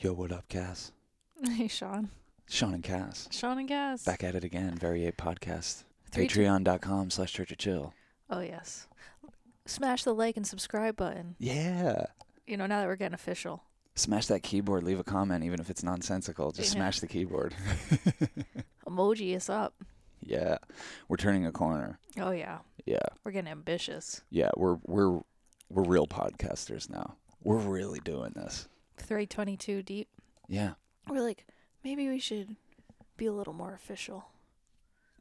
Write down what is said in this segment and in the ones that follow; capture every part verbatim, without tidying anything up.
Yo, what up, Cass? Hey, Sean. Sean and Cass. Sean and Cass. Back at it again. Variate Podcast. patreon dot com slash church of chill. Oh, yes. Smash the like and subscribe button. Yeah. You know, now that we're getting official. Smash that keyboard. Leave a comment, even if it's nonsensical. Just yeah. smash the keyboard. Emoji is up. Yeah. We're turning a corner. Oh, yeah. Yeah. We're getting ambitious. Yeah. We're we're we're real podcasters now. We're really doing this. three twenty-two deep. Yeah. We're like, maybe we should be a little more official.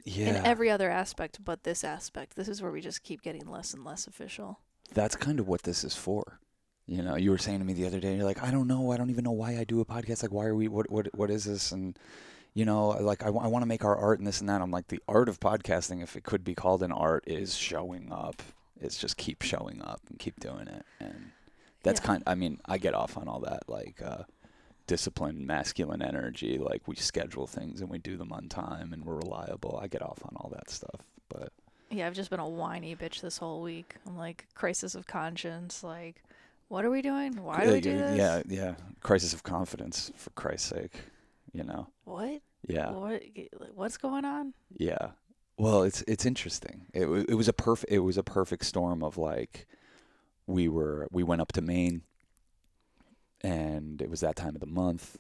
Yeah. In every other aspect but this aspect. This is where we just keep getting less and less official. That's kind of what this is for. You know, you were saying to me the other day, you're like, I don't know. I don't even know why I do a podcast. Like, why are we, what, what, what is this? And, you know, like, I, w- I want to make our art and this and that. I'm like, the art of podcasting, if it could be called an art, is showing up. It's just keep showing up and keep doing it. And that's yeah. kind of, I mean, I get off on all that, like, uh, discipline, masculine energy. Like, we schedule things and we do them on time and we're reliable. I get off on all that stuff, but. Yeah, I've just been a whiny bitch this whole week. I'm like, crisis of conscience, like. What are we doing? Why do we do this? Yeah, yeah. Crisis of confidence, for Christ's sake, you know. What? Yeah. What? What's going on? Yeah. Well, it's it's interesting. It it was a perfect it was a perfect storm of like, we were we went up to Maine, and it was that time of the month,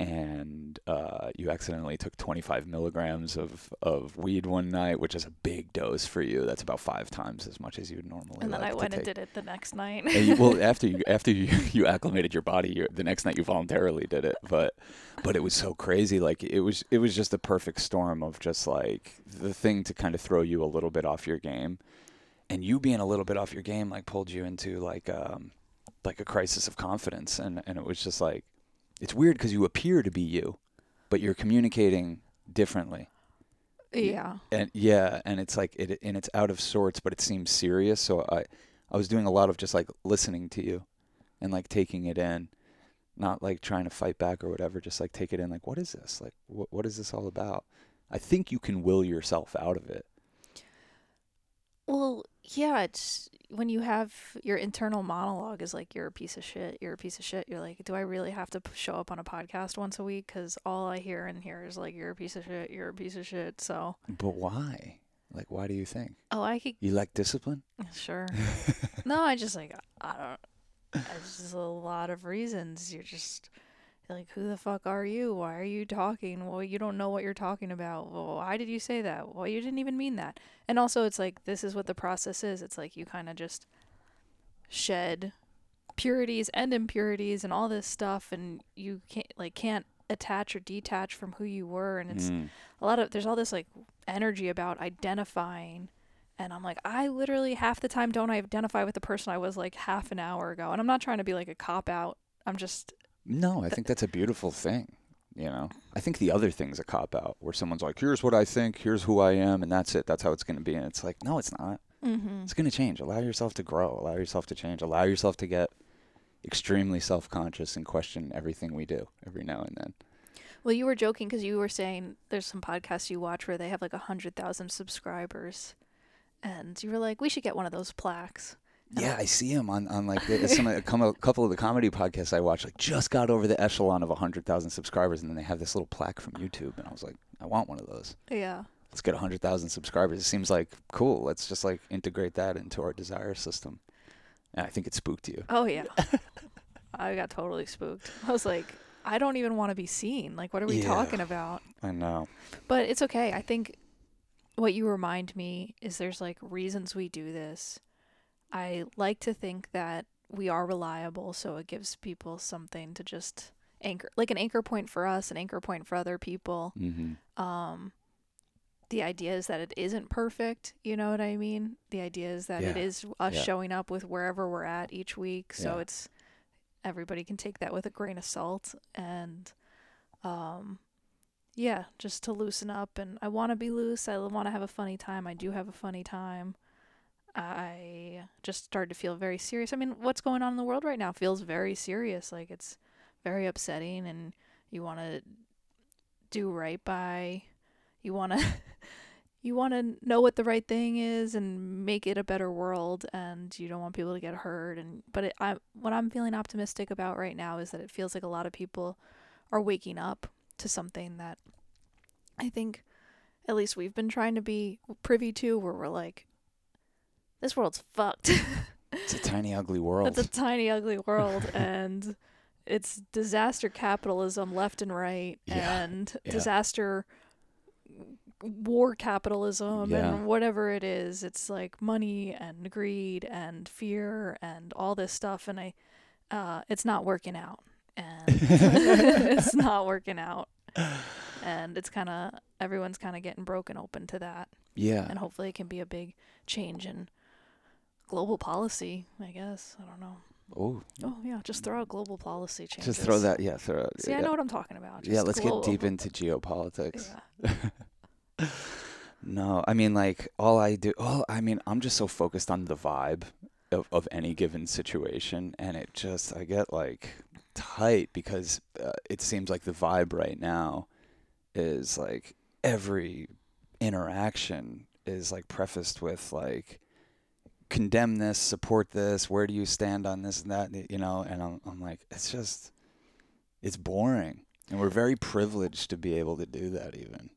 and uh, you accidentally took twenty-five milligrams of, of weed one night, which is a big dose for you. That's about five times as much as you would normally. And then like I went and did it the next night. you, well, after you after you, you acclimated your body, you, the next night you voluntarily did it. But but it was so crazy. Like it was it was just a perfect storm of just like the thing to kind of throw you a little bit off your game, and you being a little bit off your game like pulled you into like um like a crisis of confidence, and and it was just like. It's weird because you appear to be you, but you're communicating differently. Yeah. And yeah, and it's like it, and it's out of sorts, but it seems serious. So I, I was doing a lot of just like listening to you, and like taking it in, not like trying to fight back or whatever. Just like take it in. Like, what is this? Like, what what is this all about? I think you can will yourself out of it. Well, yeah, it's when you have your internal monologue is like, you're a piece of shit, you're a piece of shit. You're like, do I really have to show up on a podcast once a week? Because all I hear in here is like, you're a piece of shit, you're a piece of shit. So, but why? Like, why do you think? Oh, I could. You lack discipline? Sure. No, I just like, I don't. It's just a lot of reasons. You're just you're like, who the fuck are you? Why are you talking? Well, you don't know what you're talking about. Well, why did you say that? Well, you didn't even mean that. And also, it's like, this is what the process is. It's like you kind of just shed purities and impurities and all this stuff, and you can't like can't attach or detach from who you were. And it's mm. a lot of there's all this like energy about identifying. And I'm like, I literally half the time don't identify with the person I was like half an hour ago. And I'm not trying to be like a cop out. I'm just. No, I think that's a beautiful thing, you know. I think the other thing's a cop-out, where someone's like, here's what I think, here's who I am, and that's it, that's how it's going to be. And it's like, no, it's not. Mm-hmm. It's going to change. Allow yourself to grow. Allow yourself to change. Allow yourself to get extremely self-conscious and question everything we do every now and then. Well, you were joking because you were saying there's some podcasts you watch where they have like one hundred thousand subscribers, and you were like, we should get one of those plaques. Yeah, I see him on, on like the, some, a couple of the comedy podcasts I watch, like just got over the echelon of one hundred thousand subscribers, and then they have this little plaque from YouTube, and I was like, I want one of those. Yeah. Let's get one hundred thousand subscribers. It seems like, cool, let's just like integrate that into our desire system. And I think it spooked you. Oh, yeah. I got totally spooked. I was like, I don't even want to be seen. Like, what are we yeah, talking about? I know. But it's okay. I think what you remind me is there's like reasons we do this. I like to think that we are reliable, so it gives people something to just anchor, like an anchor point for us, an anchor point for other people. Mm-hmm. Um, the idea is that it isn't perfect, you know what I mean? The idea is that yeah. it is us yeah. showing up with wherever we're at each week, so yeah. it's everybody can take that with a grain of salt, and um, yeah, just to loosen up. And I want to be loose. I want to have a funny time. I do have a funny time. I just started to feel very serious. I mean, what's going on in the world right now feels very serious. Like, it's very upsetting, and you want to do right by, you want to you want to know what the right thing is and make it a better world, and you don't want people to get hurt. And but it, I, what I'm feeling optimistic about right now is that it feels like a lot of people are waking up to something that I think at least we've been trying to be privy to, where we're like, this world's fucked. It's a tiny, ugly world. It's a tiny, ugly world, and it's disaster capitalism left and right, yeah, and yeah. disaster war capitalism, yeah. and whatever it is. It's like money and greed and fear and all this stuff, and I, uh, it's not working out, and it's not working out, and it's kind of everyone's kind of getting broken open to that. Yeah, and hopefully it can be a big change in global policy, I guess. I don't know. Oh. Oh, yeah. Just throw out global policy changes. Just throw that. Yeah. Throw out, See, yeah. I know what I'm talking about. Just yeah. Let's global. get deep into geopolitics. Yeah. No, I mean, like, all I do, oh, I mean, I'm just so focused on the vibe of, of any given situation. And it just, I get, like, tight because uh, it seems like the vibe right now is, like, every interaction is, like, prefaced with, like, condemn this, support this, where do you stand on this and that, you know, and I'm, I'm like, it's just, it's boring. And we're very privileged to be able to do that even.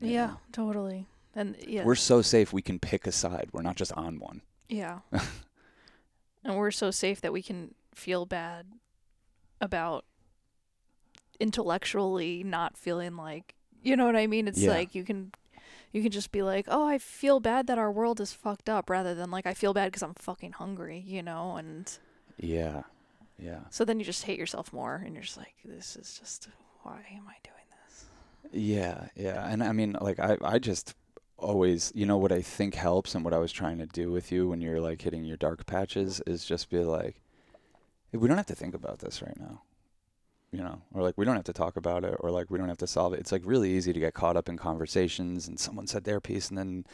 Yeah, know? totally. And yeah. We're so safe we can pick a side. We're not just on one. Yeah. And we're so safe that we can feel bad about intellectually not feeling like, you know what I mean? It's yeah. like you can... You can just be like, oh, I feel bad that our world is fucked up, rather than like, I feel bad because I'm fucking hungry, you know? And yeah, yeah. So then you just hate yourself more, and you're just like, this is just, why am I doing this? Yeah, yeah. And I mean, like, I, I just always, you know, what I think helps and what I was trying to do with you when you're like hitting your dark patches is just be like, we don't have to think about this right now. You know, or like, we don't have to talk about it, or like, we don't have to solve it. It's like really easy to get caught up in conversations, and someone said their piece, and then,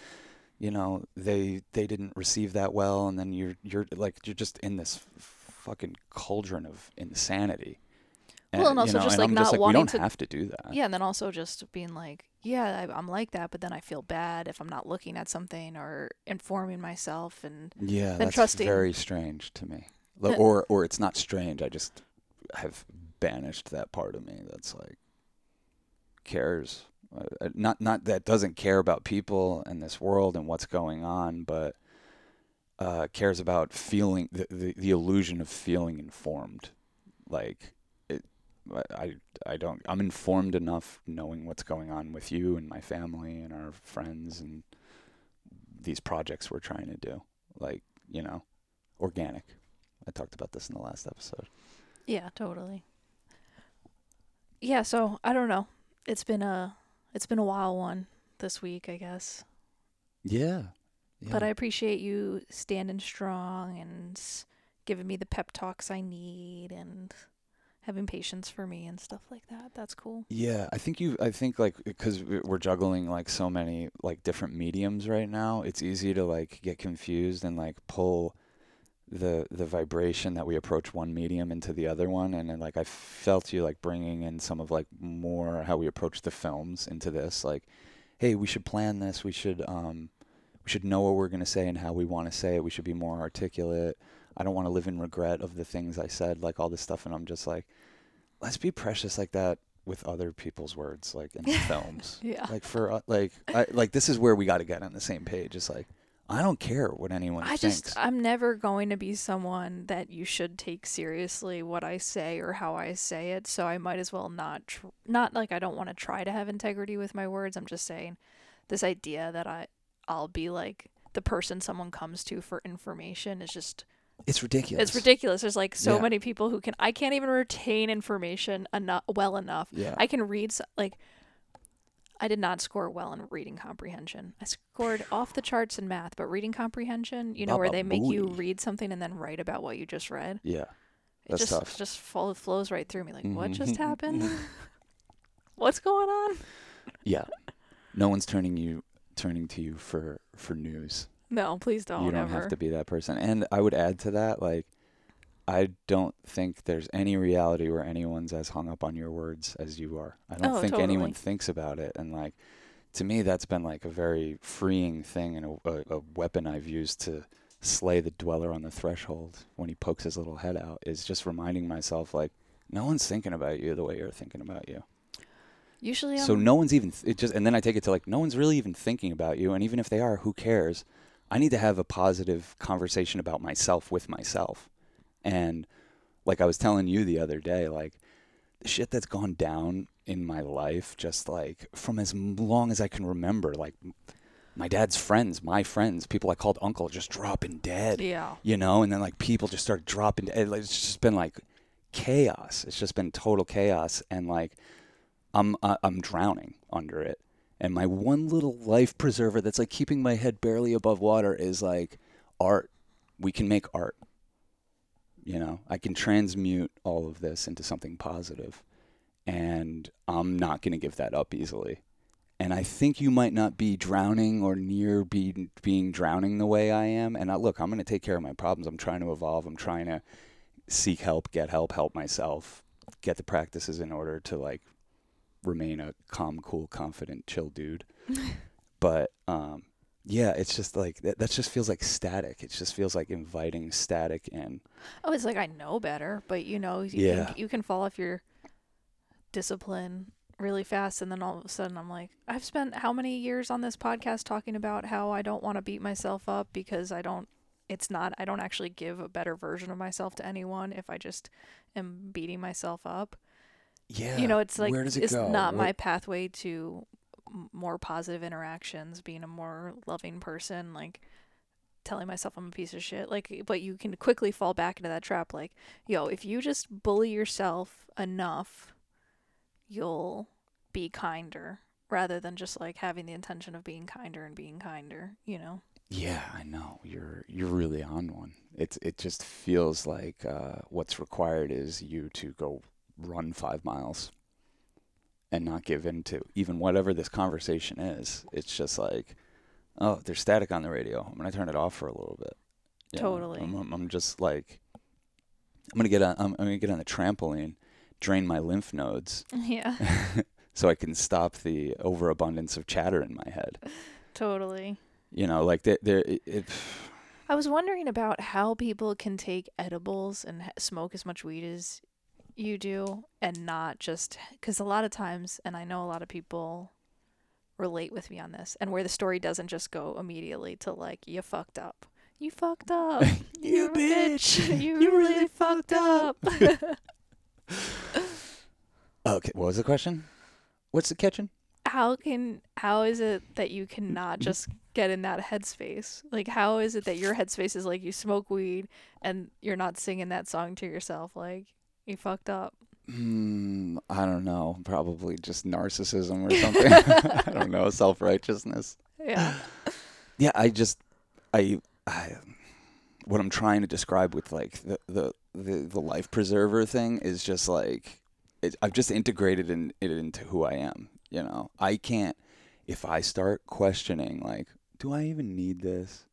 you know, they, they didn't receive that well. And then you're, you're like, you're just in this fucking cauldron of insanity. And, well, and also you know, just and like I'm not just like, wanting we don't to, have to do that. Yeah. And then also just being like, yeah, I, I'm like that, but then I feel bad if I'm not looking at something or informing myself, and yeah, that's trusting. Very strange to me. Like, or, or it's not strange. I just have banished that part of me that's like cares, uh, not not that doesn't care about people and this world and what's going on, but uh cares about feeling the the, the illusion of feeling informed. Like it, I I don't I'm informed enough knowing what's going on with you and my family and our friends and these projects we're trying to do, like, you know, organic. I talked about this in the last episode. Yeah, totally. Yeah, so I don't know. It's been a it's been a wild one this week, I guess. Yeah. yeah. But I appreciate you standing strong and giving me the pep talks I need and having patience for me and stuff like that. That's cool. Yeah, I think you I think like because we're juggling like so many like different mediums right now, it's easy to like get confused and like pull the the vibration that we approach one medium into the other one. And then like I felt you like bringing in some of like more how we approach the films into this, like, hey, we should plan this, we should um we should know what we're going to say and how we want to say it, we should be more articulate, I don't want to live in regret of the things I said, like all this stuff. And I'm just like, let's be precious like that with other people's words, like in films. Yeah, like for uh, like I, like this is where we got to get on the same page. It's like, I don't care what anyone I thinks. Just, I'm never going to be someone that you should take seriously what I say or how I say it. So I might as well not, tr- not like I don't want to try to have integrity with my words. I'm just saying this idea that I, I'll be like the person someone comes to for information is just... It's ridiculous. It's ridiculous. There's like so yeah. many people who can... I can't even retain information eno- well enough. Yeah. I can read... So, like. I did not score well in reading comprehension. I scored off the charts in math, but reading comprehension, you know, Baba where they make booty. You read something and then write about what you just read. Yeah, that's it just, tough. It just fall, flows right through me. Like, mm-hmm. What just happened? What's going on? Yeah. No one's turning you turning to you for, for news. No, please don't. You don't ever. Have to be that person. And I would add to that, like, I don't think there's any reality where anyone's as hung up on your words as you are. I don't oh, think totally. anyone thinks about it. And like, to me, that's been like a very freeing thing and a, a, a weapon I've used to slay the dweller on the threshold when he pokes his little head out, is just reminding myself, like, no one's thinking about you the way you're thinking about you. Usually I'm... So no one's even, th- it just, and then I take it to like, no one's really even thinking about you. And even if they are, who cares? I need to have a positive conversation about myself with myself. And like I was telling you the other day, like, the shit that's gone down in my life, just like from as long as I can remember, like my dad's friends, my friends, people I called uncle, just dropping dead. Yeah. You know, and then like people just start dropping dead. It's just been like chaos. It's just been total chaos. And like, I'm, uh, I'm drowning under it. And my one little life preserver that's like keeping my head barely above water is like art. We can make art. You know, I can transmute all of this into something positive, and I'm not going to give that up easily. And I think you might not be drowning or near be, being drowning the way I am. And I, look, I'm going to take care of my problems. I'm trying to evolve. I'm trying to seek help, get help, help myself, get the practices in order to like remain a calm, cool, confident, chill dude. But, um, yeah, it's just like, that, that just feels like static. It just feels like inviting static in. Oh, it's like, I know better, but you know, you, yeah. can, you can fall off your discipline really fast. And then all of a sudden I'm like, I've spent how many years on this podcast talking about how I don't want to beat myself up because I don't, it's not, I don't actually give a better version of myself to anyone if I just am beating myself up. Yeah. You know, it's like, Where does it it's go? not Where- my pathway to more positive interactions, being a more loving person, like telling myself I'm a piece of shit. Like, but you can quickly fall back into that trap. Like, yo, if you just bully yourself enough, you'll be kinder, rather than just like having the intention of being kinder and being kinder, you know? Yeah, I know. You're, you're really on one. It's, it just feels like, uh, what's required is you to go run five miles. And not give in to even whatever this conversation is. It's just like, oh, there's static on the radio. I'm gonna turn it off for a little bit. You totally. Know, I'm, I'm just like, I'm gonna get on. I'm, I'm gonna get on the trampoline, drain my lymph nodes. Yeah. So I can stop the overabundance of chatter in my head. Totally. You know, like there, there. It, it, I was wondering about how people can take edibles and smoke as much weed as you do, and not just because a lot of times, and I know a lot of people relate with me on this, and where the story doesn't just go immediately to like, you fucked up, you fucked up, you bitch, bitch. you, you really, really fucked up. Okay, what was the question? What's the catchin'? How can how is it that you cannot just get in that headspace? Like, how is it that your headspace is like you smoke weed and you're not singing that song to yourself, like, you fucked up? Mm, I don't know. Probably just narcissism or something. I don't know. Self-righteousness. Yeah. Yeah. I just, I, I, what I'm trying to describe with like the, the, the, the life preserver thing is just like, it, I've just integrated in, it into who I am. You know, I can't, if I start questioning, like, do I even need this?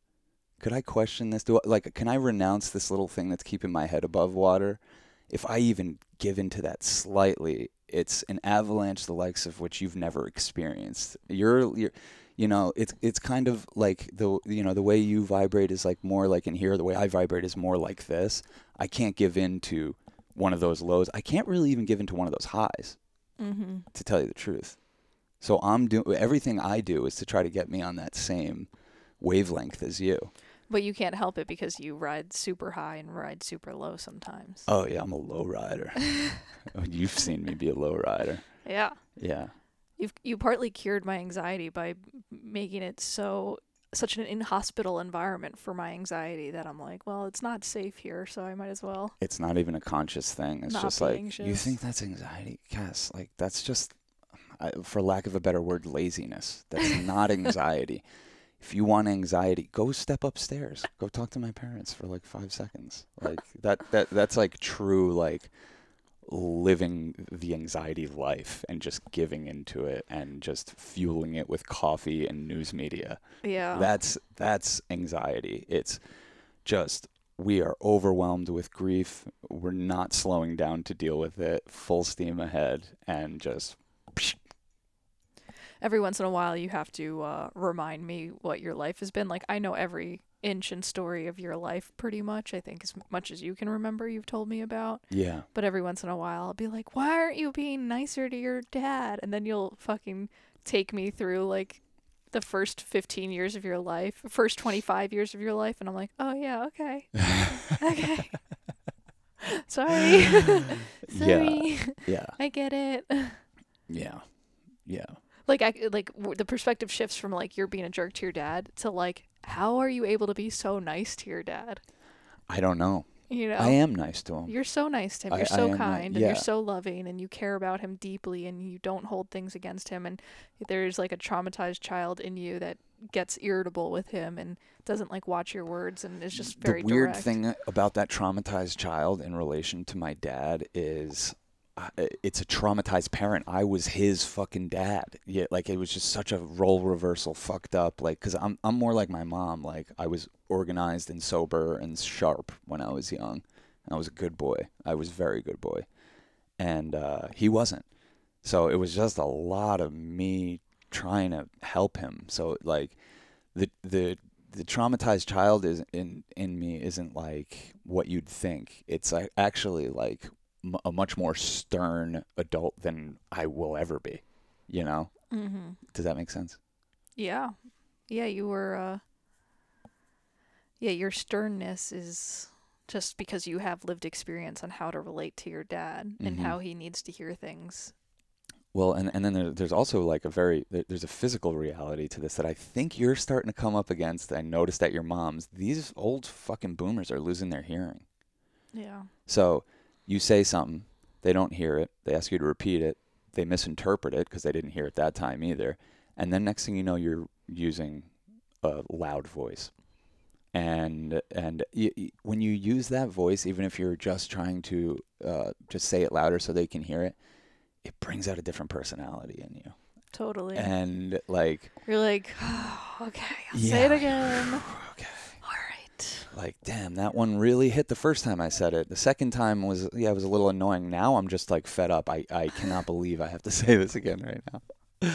Could I question this? Do I, like, can I renounce this little thing that's keeping my head above water? If I even give into that slightly, it's an avalanche the likes of which you've never experienced. You're, you're, you know, it's it's kind of like the you know the way you vibrate is like more like in here. The way I vibrate is more like this. I can't give in to one of those lows. I can't really even give into one of those highs, mm-hmm. to tell you the truth. So I'm doing everything I do is to try to get me on that same wavelength as you. But you can't help it because you ride super high and ride super low sometimes. Oh, yeah. I'm a low rider. You've seen me be a low rider. Yeah. Yeah. You've, you partly cured my anxiety by making it so such an in-hospital environment for my anxiety that I'm like, well, it's not safe here, so I might as well. It's not even a conscious thing. It's not just like, anxious. You think that's anxiety? Cass, like, that's just, I, for lack of a better word, laziness. That's not anxiety. If you want anxiety, go step upstairs. Go talk to my parents for like five seconds. Like that, that that's like true, like living the anxiety life and just giving into it and just fueling it with coffee and news media. Yeah. That's that's anxiety. It's just we are overwhelmed with grief. We're not slowing down to deal with it. Full steam ahead and just psh, every once in a while you have to uh, remind me what your life has been. Like, I know every inch and story of your life pretty much. I think as much as you can remember, you've told me about. Yeah. But every once in a while, I'll be like, why aren't you being nicer to your dad? And then you'll fucking take me through, like, the first fifteen years of your life, first twenty-five years of your life, and I'm like, oh, yeah, okay. okay. Sorry. Sorry. Yeah. yeah. I get it. Yeah. Yeah. Like, I, like w- the perspective shifts from, like, you're being a jerk to your dad to, like, how are you able to be so nice to your dad? I don't know. You know? I am nice to him. You're so nice to him. You're I, so I kind. Ni- yeah. And you're so loving. And you care about him deeply. And you don't hold things against him. And there's, like, a traumatized child in you that gets irritable with him and doesn't, like, watch your words and is just very direct. The weird thing about that traumatized child in relation to my dad is... it's a traumatized parent. I was his fucking dad. Yeah, like, it was just such a role reversal, fucked up. Like, because I'm I'm more like my mom. Like, I was organized and sober and sharp when I was young. And I was a good boy. I was a very good boy. And uh, he wasn't. So it was just a lot of me trying to help him. So, like, the the the traumatized child is in in me isn't like what you'd think. It's like, actually like a much more stern adult than I will ever be, you know? Mm-hmm. Does that make sense? Yeah. Yeah, you were, uh, yeah, your sternness is just because you have lived experience on how to relate to your dad and mm-hmm. how he needs to hear things. Well, and, and then there's also like a very, there's a physical reality to this that I think you're starting to come up against. I noticed at your mom's, these old fucking boomers are losing their hearing. Yeah. So... you say something, they don't hear it, they ask you to repeat it, they misinterpret it because they didn't hear it that time either, and then next thing you know, you're using a loud voice. And and y- y- when you use that voice, even if you're just trying to uh, just say it louder so they can hear it, it brings out a different personality in you. Totally. And like... you're like, oh, okay, I'll yeah. say it again. Okay. Like, damn, that one really hit the first time I said it. The second time was, yeah, it was a little annoying. Now I'm just, like, fed up. I, I cannot believe I have to say this again right now.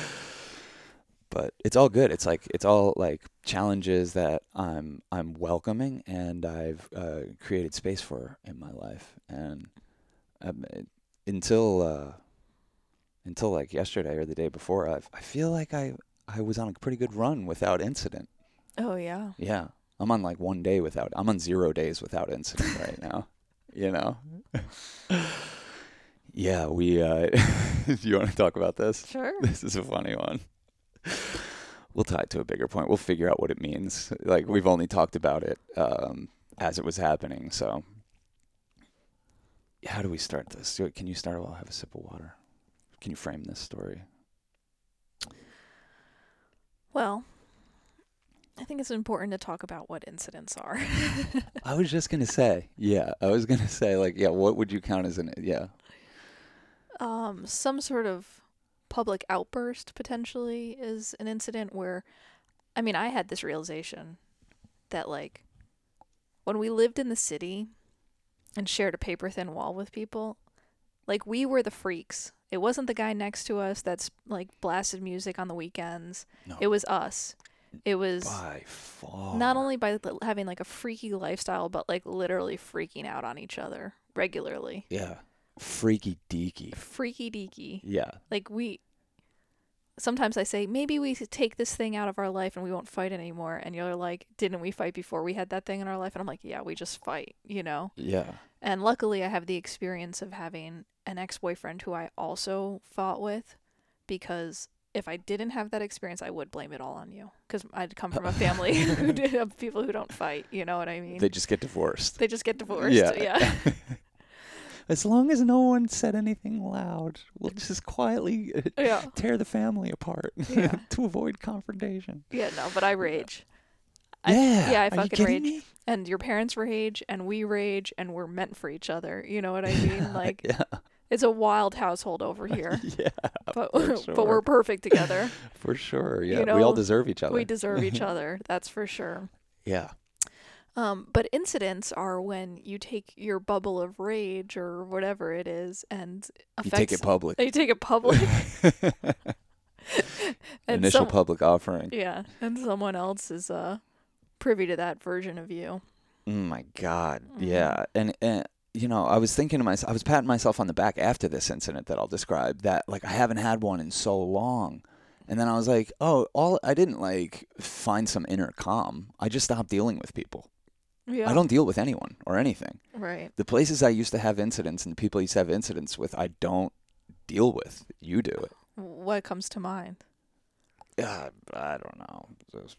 But it's all good. It's, like, it's all, like, challenges that I'm I'm welcoming and I've uh, created space for in my life. And um, until, uh, until like, yesterday or the day before, I've, I feel like I, I was on a pretty good run without incident. Oh, yeah. Yeah. I'm on like one day without, I'm on zero days without incident right now, you know? yeah, we, uh, do you want to talk about this? Sure. This is a funny one. We'll tie it to a bigger point. We'll figure out what it means. Like, we've only talked about it um, as it was happening. So how do we start this? Can you start while I have a sip of water? Can you frame this story? Well, I think it's important to talk about what incidents are. I was just going to say, yeah, I was going to say like, yeah, what would you count as an, yeah. Um, some sort of public outburst potentially is an incident where, I mean, I had this realization that like when we lived in the city and shared a paper thin wall with people, like we were the freaks. It wasn't the guy next to us that's like blasted music on the weekends. No. It was us. It was by far. Not only by having like a freaky lifestyle, but like literally freaking out on each other regularly. Yeah. Freaky deaky. Freaky deaky. Yeah. Like we, sometimes I say, maybe we take this thing out of our life and we won't fight anymore. And you're like, didn't we fight before we had that thing in our life? And I'm like, yeah, we just fight, you know? Yeah. And luckily I have the experience of having an ex-boyfriend who I also fought with, because if I didn't have that experience, I would blame it all on you, because I'd come from a family who did, of people who don't fight. You know what I mean? They just get divorced. They just get divorced. Yeah. yeah. As long as no one said anything loud, we'll just quietly yeah. tear the family apart yeah. to avoid confrontation. Yeah, no, but I rage. I, yeah. Yeah, I fucking rage. Me? And your parents rage, and we rage, and we're meant for each other. You know what I mean? Like. yeah. It's a wild household over here. yeah. But, sure. but we're perfect together. For sure. Yeah. You know, we all deserve each other. We deserve each other. That's for sure. Yeah. Um, but incidents are when you take your bubble of rage or whatever it is and affects. You take it public. You take it public. Initial some, public offering. Yeah, and someone else is uh, privy to that version of you. Oh my God, mm-hmm. yeah. And, and, you know, I was thinking to myself, I was patting myself on the back after this incident that I'll describe, that, like, I haven't had one in so long. And then I was like, oh, all I didn't, like, find some inner calm. I just stopped dealing with people. Yeah. I don't deal with anyone or anything. Right. The places I used to have incidents and the people I used to have incidents with, I don't deal with. You do it. What comes to mind? Uh, I don't know. Just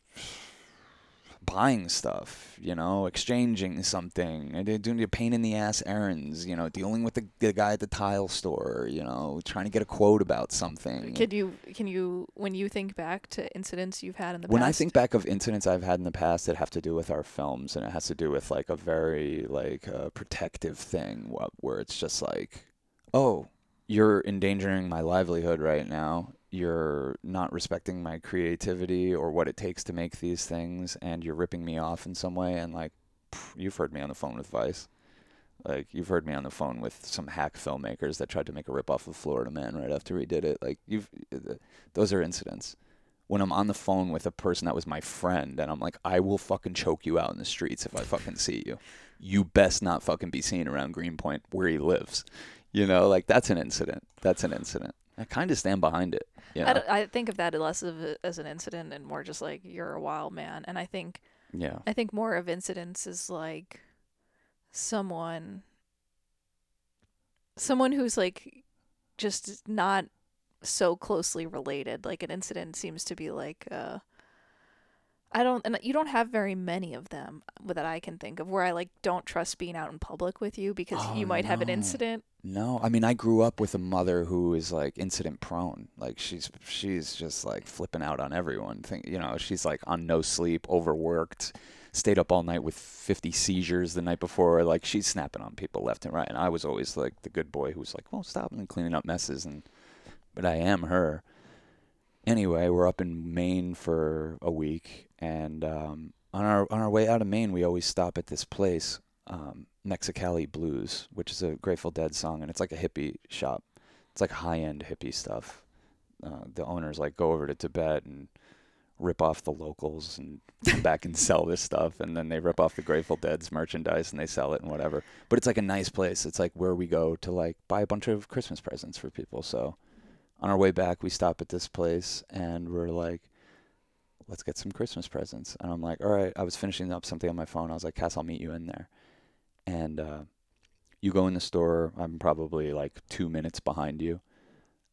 buying stuff, you know, exchanging something, doing the pain in the ass errands, you know, dealing with the, the guy at the tile store, you know, trying to get a quote about something. Can you, can you, when you think back to incidents you've had in the past? When I think back of incidents I've had in the past that have to do with our films, and it has to do with like a very like uh, protective thing where it's just like, oh, you're endangering my livelihood right now. You're not respecting my creativity or what it takes to make these things, and you're ripping me off in some way. And like, pff, you've heard me on the phone with Vice. Like, you've heard me on the phone with some hack filmmakers that tried to make a ripoff of Florida Man right after we did it. Like, you've, those are incidents. When I'm on the phone with a person that was my friend, and I'm like, I will fucking choke you out in the streets if I fucking see you. You best not fucking be seen around Greenpoint where he lives. You know, like, that's an incident. That's an incident. I kind of stand behind it. Yeah, you know? I, I think of that less of a, as an incident and more just like you're a wild man. And I think, yeah, I think more of incidents is like someone, someone who's like just not so closely related. Like an incident seems to be like, uh, I don't, and you don't have very many of them that I can think of where I like don't trust being out in public with you because oh, you might no. have an incident. No, I mean, I grew up with a mother who is, like, incident-prone. Like, she's she's just, like, flipping out on everyone. Think, you know, she's, like, on no sleep, overworked, stayed up all night with fifty seizures the night before. Like, she's snapping on people left and right. And I was always, like, the good boy who was like, well, stop and cleaning up messes. And but I am her. Anyway, we're up in Maine for a week. And um, on our on our way out of Maine, we always stop at this place, um, Mexicali Blues, which is a Grateful Dead song, and it's like a hippie shop. It's like high-end hippie stuff. Uh, the owners like go over to Tibet and rip off the locals and come back and sell this stuff, and then they rip off the Grateful Dead's merchandise and they sell it and whatever. But it's like a nice place. It's like where we go to like buy a bunch of Christmas presents for people. So on our way back, we stop at this place and we're like, let's get some Christmas presents. And I'm like, all right, I was finishing up something on my phone. I was like, Cass, I'll meet you in there. And uh, you go in the store. I'm probably like two minutes behind you.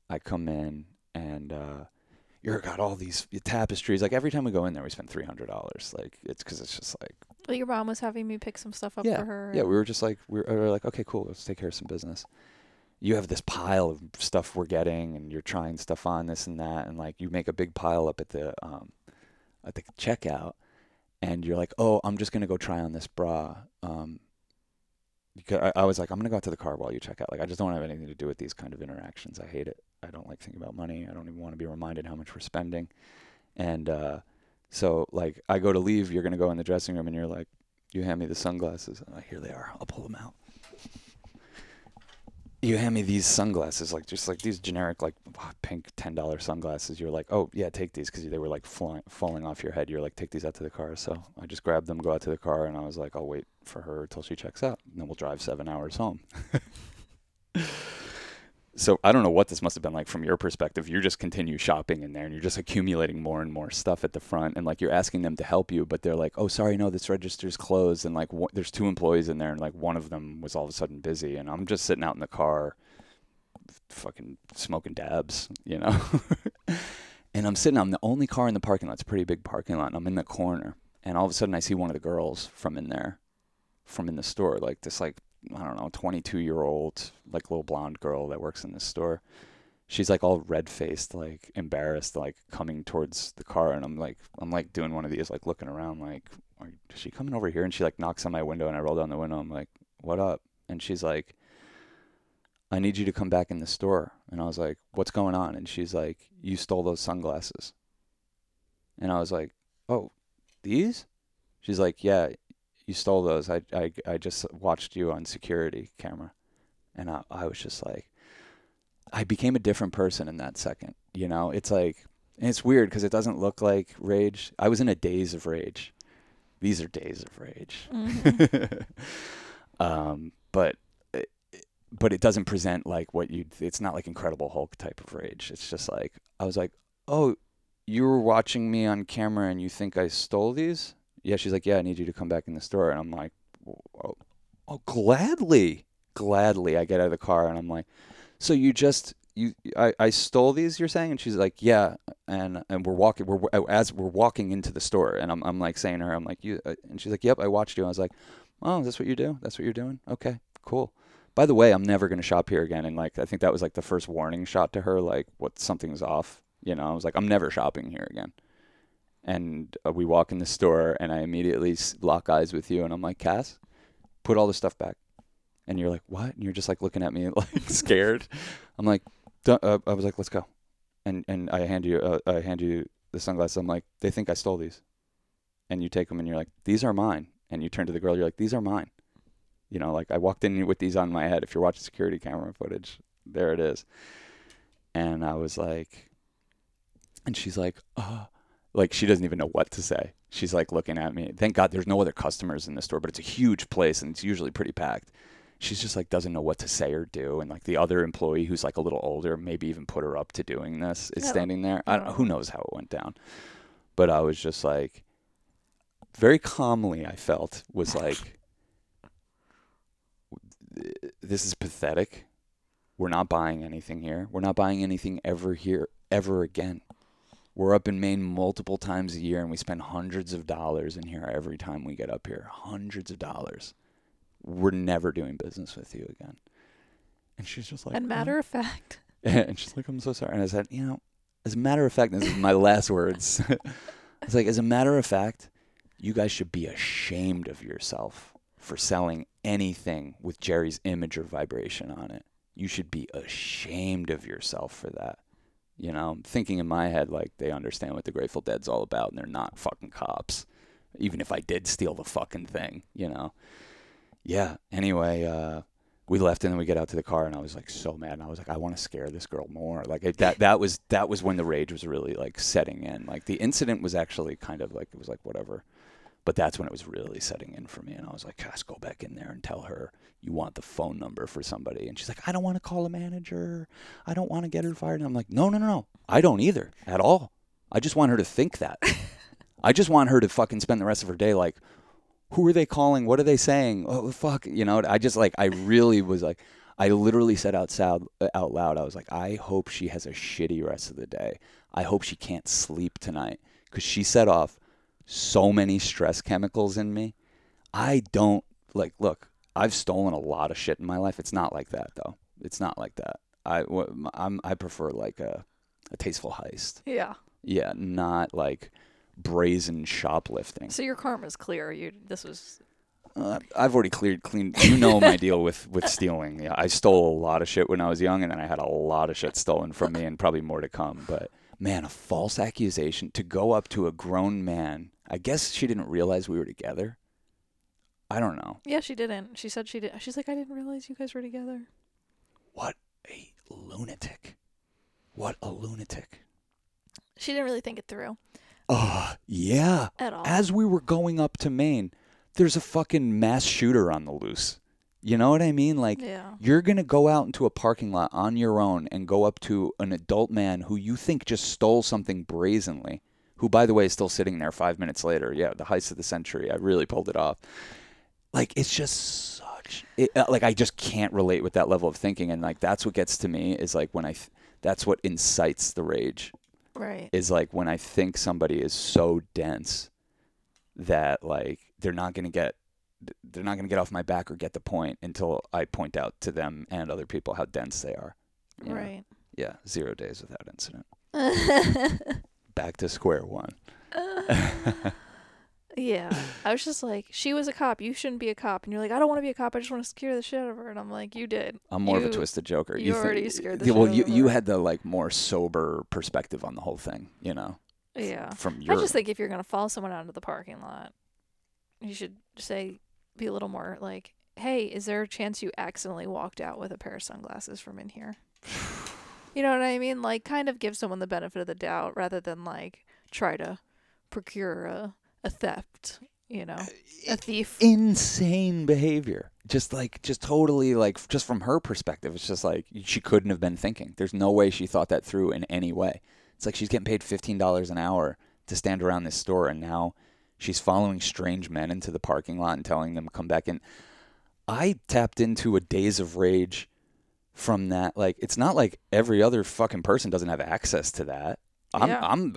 I come in and uh, you're got all these tapestries. Like every time we go in there, we spend three hundred dollars. Like it's because it's just like. Well, your mom was having me pick some stuff up yeah, for her. Yeah, we were just like, we were like, okay, cool. Let's take care of some business. You have this pile of stuff we're getting and you're trying stuff on this and that. And like you make a big pile up at the um, at the checkout and you're like, oh, I'm just going to go try on this bra. Um, Because I, I was like, I'm going to go out to the car while you check out. Like, I just don't have anything to do with these kind of interactions. I hate it. I don't like thinking about money. I don't even want to be reminded how much we're spending. And uh, so, like, I go to leave. You're going to go in the dressing room, and you're like, you hand me the sunglasses. I'm like, here they are. I'll pull them out. You hand me these sunglasses, like just like these generic, like pink ten dollars sunglasses. You're like, oh, yeah, take these because they were like flying, falling off your head. You're like, take these out to the car. So I just grabbed them, go out to the car, and I was like, I'll wait for her till she checks out, and then we'll drive seven hours home. So I don't know what this must have been like from your perspective. You just continue shopping in there, and you're just accumulating more and more stuff at the front, and like you're asking them to help you, but they're like, oh, sorry, no, this register's closed, and like w- there's two employees in there, and like one of them was all of a sudden busy, and I'm just sitting out in the car fucking smoking dabs, you know? And I'm sitting, I'm the only car in the parking lot. It's a pretty big parking lot, and I'm in the corner, and all of a sudden I see one of the girls from in there, from in the store, like this like I don't know, twenty-two-year-old, like, little blonde girl that works in this store. She's, like, all red-faced, like, embarrassed, like, coming towards the car. And I'm, like, I'm like doing one of these, like, looking around, like, are, is she coming over here? And she, like, knocks on my window, and I roll down the window. I'm like, what up? And she's like, I need you to come back in the store. And I was like, what's going on? And she's like, you stole those sunglasses. And I was like, oh, these? She's like, yeah. You stole those. I, I, I just watched you on security camera. And I, I was just like, I became a different person in that second. You know, it's like, And it's weird because it doesn't look like rage. I was in a daze of rage. These are days of rage. Mm-hmm. um, but but it doesn't present like what you. It's not like Incredible Hulk type of rage. It's just like, I was like, oh, you were watching me on camera and you think I stole these? Yeah, she's like, yeah, I need you to come back in the store. And I'm like, oh, oh gladly, gladly. I get out of the car and I'm like, so you just, you, I, I stole these, you're saying? And she's like, yeah. And, and we're walking, we're, as we're walking into the store, and I'm, I'm like saying to her, I'm like, you, and she's like, yep, I watched you. And I was like, oh, that's what you do? That's what you're doing? Okay, cool. By the way, I'm never going to shop here again. And like, I think that was like the first warning shot to her, like what something's off. You know, I was like, I'm never shopping here again. And uh, we walk in the store, and I immediately lock eyes with you, and I'm like, Cass, put all the stuff back. And you're like, what? And you're just like looking at me like scared. I'm like, uh, I was like, let's go. And and I hand you, uh, I hand you the sunglasses. I'm like, they think I stole these. And you take them, and you're like, these are mine. And you turn to the girl, you're like, these are mine. You know, like I walked in with these on my head. If you're watching security camera footage, there it is. And I was like, and she's like, oh. Like, she doesn't even know what to say. She's, like, looking at me. Thank God there's no other customers in the store, but it's a huge place, and it's usually pretty packed. She's just, like, doesn't know what to say or do. And, like, the other employee who's, like, a little older, maybe even put her up to doing this, is yeah. standing there. I don't know. Who knows how it went down? But I was just, like, very calmly, I felt, was, like, this is pathetic. We're not buying anything here. We're not buying anything ever here, ever again. We're up in Maine multiple times a year, and we spend hundreds of dollars in here every time we get up here. Hundreds of dollars. We're never doing business with you again. And she's just like... And matter oh. of fact. And she's like, I'm so sorry. And I said, you know, as a matter of fact, and this is my last words. I was like, as a matter of fact, you guys should be ashamed of yourself for selling anything with Jerry's image or vibration on it. You should be ashamed of yourself for that. You know, I'm thinking in my head, like, they understand what the Grateful Dead's all about, and they're not fucking cops, even if I did steal the fucking thing, you know. Yeah, anyway, uh, we left, and then we get out to the car, and I was, like, so mad. And I was like, I want to scare this girl more. Like, it, that that was that was when the rage was really, like, setting in. Like, the incident was actually kind of, like, it was, like, whatever. But that's when it was really setting in for me. And I was like, Cass, go back in there and tell her you want the phone number for somebody. And she's like, I don't want to call a manager. I don't want to get her fired. And I'm like, no, no, no, no. I don't either at all. I just want her to think that. I just want her to fucking spend the rest of her day like, who are they calling? What are they saying? Oh, fuck. You know, I just like, I really was like, I literally said out loud, out loud, I was like, I hope she has a shitty rest of the day. I hope she can't sleep tonight because she set off so many stress chemicals in me. I don't like, look, I've stolen a lot of shit in my life. It's not like that though. It's not like that. I, I'm, I prefer like a, a tasteful heist. Yeah. Yeah. Not like brazen shoplifting. So your karma's clear. You, this was, uh, I've already cleared clean. You know, my deal with, with stealing. Yeah. I stole a lot of shit when I was young, and then I had a lot of shit stolen from me, and probably more to come, but man, a false accusation to go up to a grown man. I guess she didn't realize we were together. I don't know. Yeah, she didn't. She said she did. She's like, I didn't realize you guys were together. What a lunatic. What a lunatic. She didn't really think it through. Oh, uh, yeah. At all. As we were going up to Maine, there's a fucking mass shooter on the loose. You know what I mean? Like, yeah. You're going to go out into a parking lot on your own and go up to an adult man who you think just stole something brazenly, who, by the way, is still sitting there five minutes later. Yeah, the heist of the century. I really pulled it off. Like, it's just such... It, like, I just can't relate with that level of thinking. And, like, that's what gets to me is, like, when I... Th- that's what incites the rage. Right. Is, like, when I think somebody is so dense that, like, they're not going to get... they're not going to get off my back or get the point until I point out to them and other people how dense they are. You right. know? Yeah. Zero days without incident. Back to square one. Uh, yeah. I was just like, she was a cop. You shouldn't be a cop. And you're like, I don't want to be a cop. I just want to scare the shit out of her. And I'm like, you did. I'm more you, of a twisted joker. You, you th- already scared the yeah, shit well, out you, of her. Well, you had the like more sober perspective on the whole thing, you know? Yeah. From your... I just think if you're going to follow someone out into the parking lot, you should say, be a little more like, hey, is there a chance you accidentally walked out with a pair of sunglasses from in here? You know what I mean? Like, kind of give someone the benefit of the doubt rather than, like, try to procure a, a theft, you know, a thief. Insane behavior. Just, like, just totally, like, just from her perspective, it's just, like, she couldn't have been thinking. There's no way she thought that through in any way. It's like she's getting paid fifteen dollars an hour to stand around this store, and now she's following strange men into the parking lot and telling them to come back in. I tapped into a daze of rage from that. Like, it's not like every other fucking person doesn't have access to that. I'm, yeah. I'm,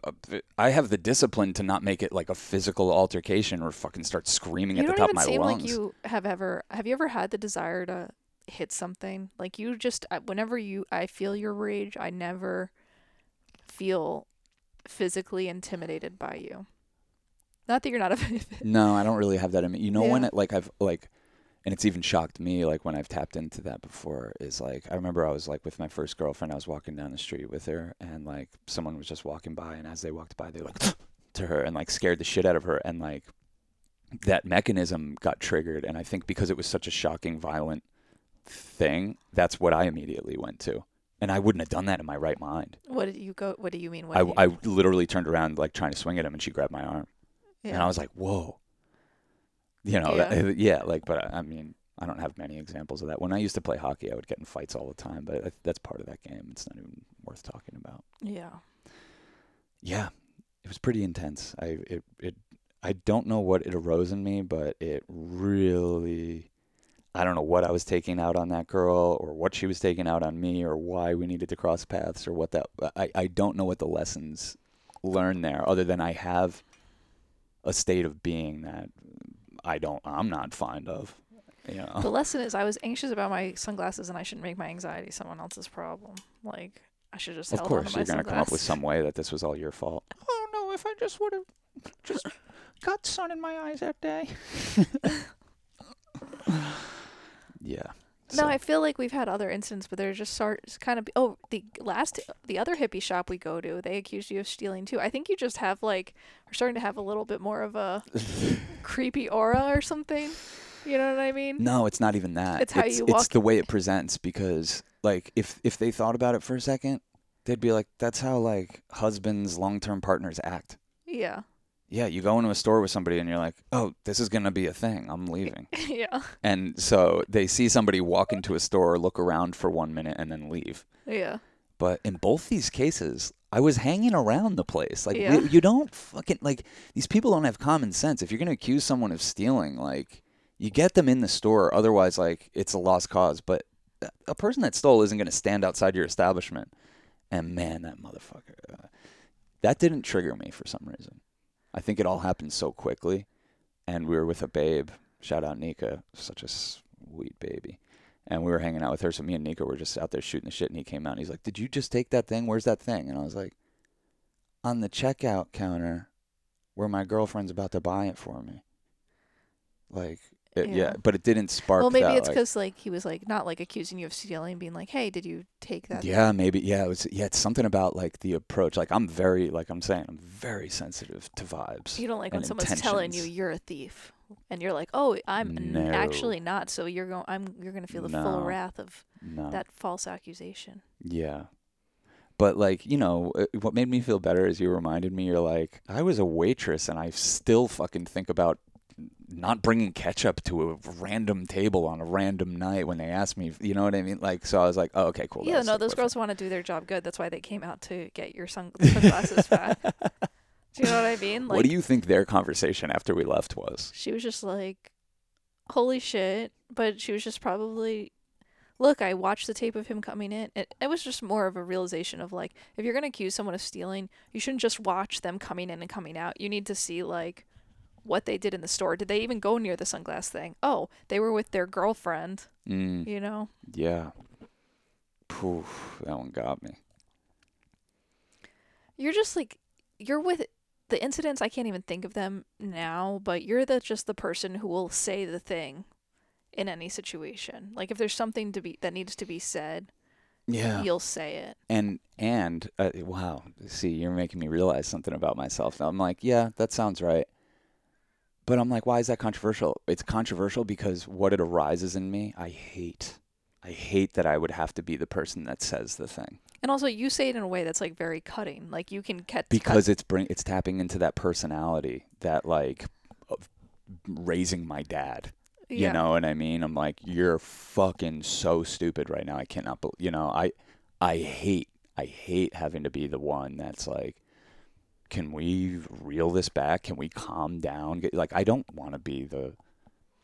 I have the discipline to not make it like a physical altercation or fucking start screaming you at the top of my lungs. You don't even seem like you have ever, have you ever had the desire to hit something? Like, you just, whenever you, I feel your rage, I never feel physically intimidated by you. Not that you're not a No, I don't really have that in me. You know, yeah. when it, like, I've, like, and it's even shocked me, like, when I've tapped into that before, is, like, I remember I was, like, with my first girlfriend, I was walking down the street with her, and, like, someone was just walking by, and as they walked by, they were, like, to her, and, like, scared the shit out of her, and, like, that mechanism got triggered, and I think because it was such a shocking, violent thing, that's what I immediately went to. And I wouldn't have done that in my right mind. What did you go, what do you mean? What I, you I literally turned around, like, trying to swing at him, and she grabbed my arm. Yeah. And I was like, whoa. You know, yeah. That, yeah, like, but I mean, I don't have many examples of that. When I used to play hockey, I would get in fights all the time, but that's part of that game. It's not even worth talking about. Yeah. Yeah, it was pretty intense. I it, it I don't know what it arose in me, but it really, I don't know what I was taking out on that girl or what she was taking out on me or why we needed to cross paths or what that, I, I don't know what the lessons learned there other than I have a state of being that I don't, I'm not fond of. You know? The lesson is I was anxious about my sunglasses and I shouldn't make my anxiety someone else's problem. Like, I should just held on to my sunglasses. Of course, you're going to come up with some way that this was all your fault. Oh, no, if I just would have just got sun in my eyes that day. Yeah. So. No, I feel like we've had other incidents, but they're just sort kind of, oh, the last, the other hippie shop we go to, they accused you of stealing too. I think you just have like, we're starting to have a little bit more of a creepy aura or something. You know what I mean? No, it's not even that. It's how it's, you walk. It's the way it presents because like, if, if they thought about it for a second, they'd be like, that's how like husbands, long-term partners act. Yeah. Yeah, you go into a store with somebody and you're like, oh, this is going to be a thing. I'm leaving. Yeah. And so they see somebody walk into a store, look around for one minute, and then leave. Yeah. But in both these cases, I was hanging around the place. Like, yeah. we, you don't fucking, like, these people don't have common sense. If you're going to accuse someone of stealing, like, you get them in the store. Otherwise, like, it's a lost cause. But a person that stole isn't going to stand outside your establishment. And, man, that motherfucker. Uh, that didn't trigger me for some reason. I think it all happened so quickly, and we were with a babe. Shout out Nika, such a sweet baby. And we were hanging out with her, so me and Nika were just out there shooting the shit, and he came out, and he's like, did you just take that thing? Where's that thing? And I was like, on the checkout counter where my girlfriend's about to buy it for me. Like, it, yeah. yeah, but it didn't spark Well, maybe that, it's because, like, like, he was, like, not, like, accusing you of stealing, being like, hey, did you take that? Yeah, thing? maybe. Yeah, it was, yeah, it's something about, like, the approach. Like, I'm very, like I'm saying, I'm very sensitive to vibes. You don't like when someone's telling you you're a thief. And you're like, oh, I'm no. actually not. So you're going I'm you're going to feel the no. full wrath of no. that false accusation. Yeah. But, like, you know, what made me feel better is you reminded me, you're like, I was a waitress, and I still fucking think about not bringing ketchup to a random table on a random night when they asked me, you know what I mean? Like, so I was like, oh, okay, cool. Yeah, no, those girls want to do their job good. That's why they came out to get your sunglasses back. Do you know what I mean? Like, what do you think their conversation after we left was? She was just like, holy shit. But she was just probably, look, I watched the tape of him coming in. It, it was just more of a realization of like, if you're going to accuse someone of stealing, you shouldn't just watch them coming in and coming out. You need to see like, what they did in the store. Did they even go near the sunglass thing? Oh, they were with their girlfriend, mm. you know? Yeah. Poof, that one got me. You're just like, you're with the incidents. I can't even think of them now, but you're the, just the person who will say the thing in any situation. Like if there's something to be, that needs to be said, yeah, you'll say it. And, and uh, wow, see, you're making me realize something about myself. I'm like, yeah, that sounds right. But I'm like, why is that controversial? It's controversial because what it arises in me, I hate. I hate that I would have to be the person that says the thing. And also, you say it in a way that's like very cutting. Like you can cut because cut. it's bring it's tapping into that personality that like of raising my dad. Yeah. You know what I mean? I'm like, you're fucking so stupid right now. I cannot believe. You know, I I hate I hate having to be the one that's like, can we reel this back? Can we calm down? Like, I don't want to be the.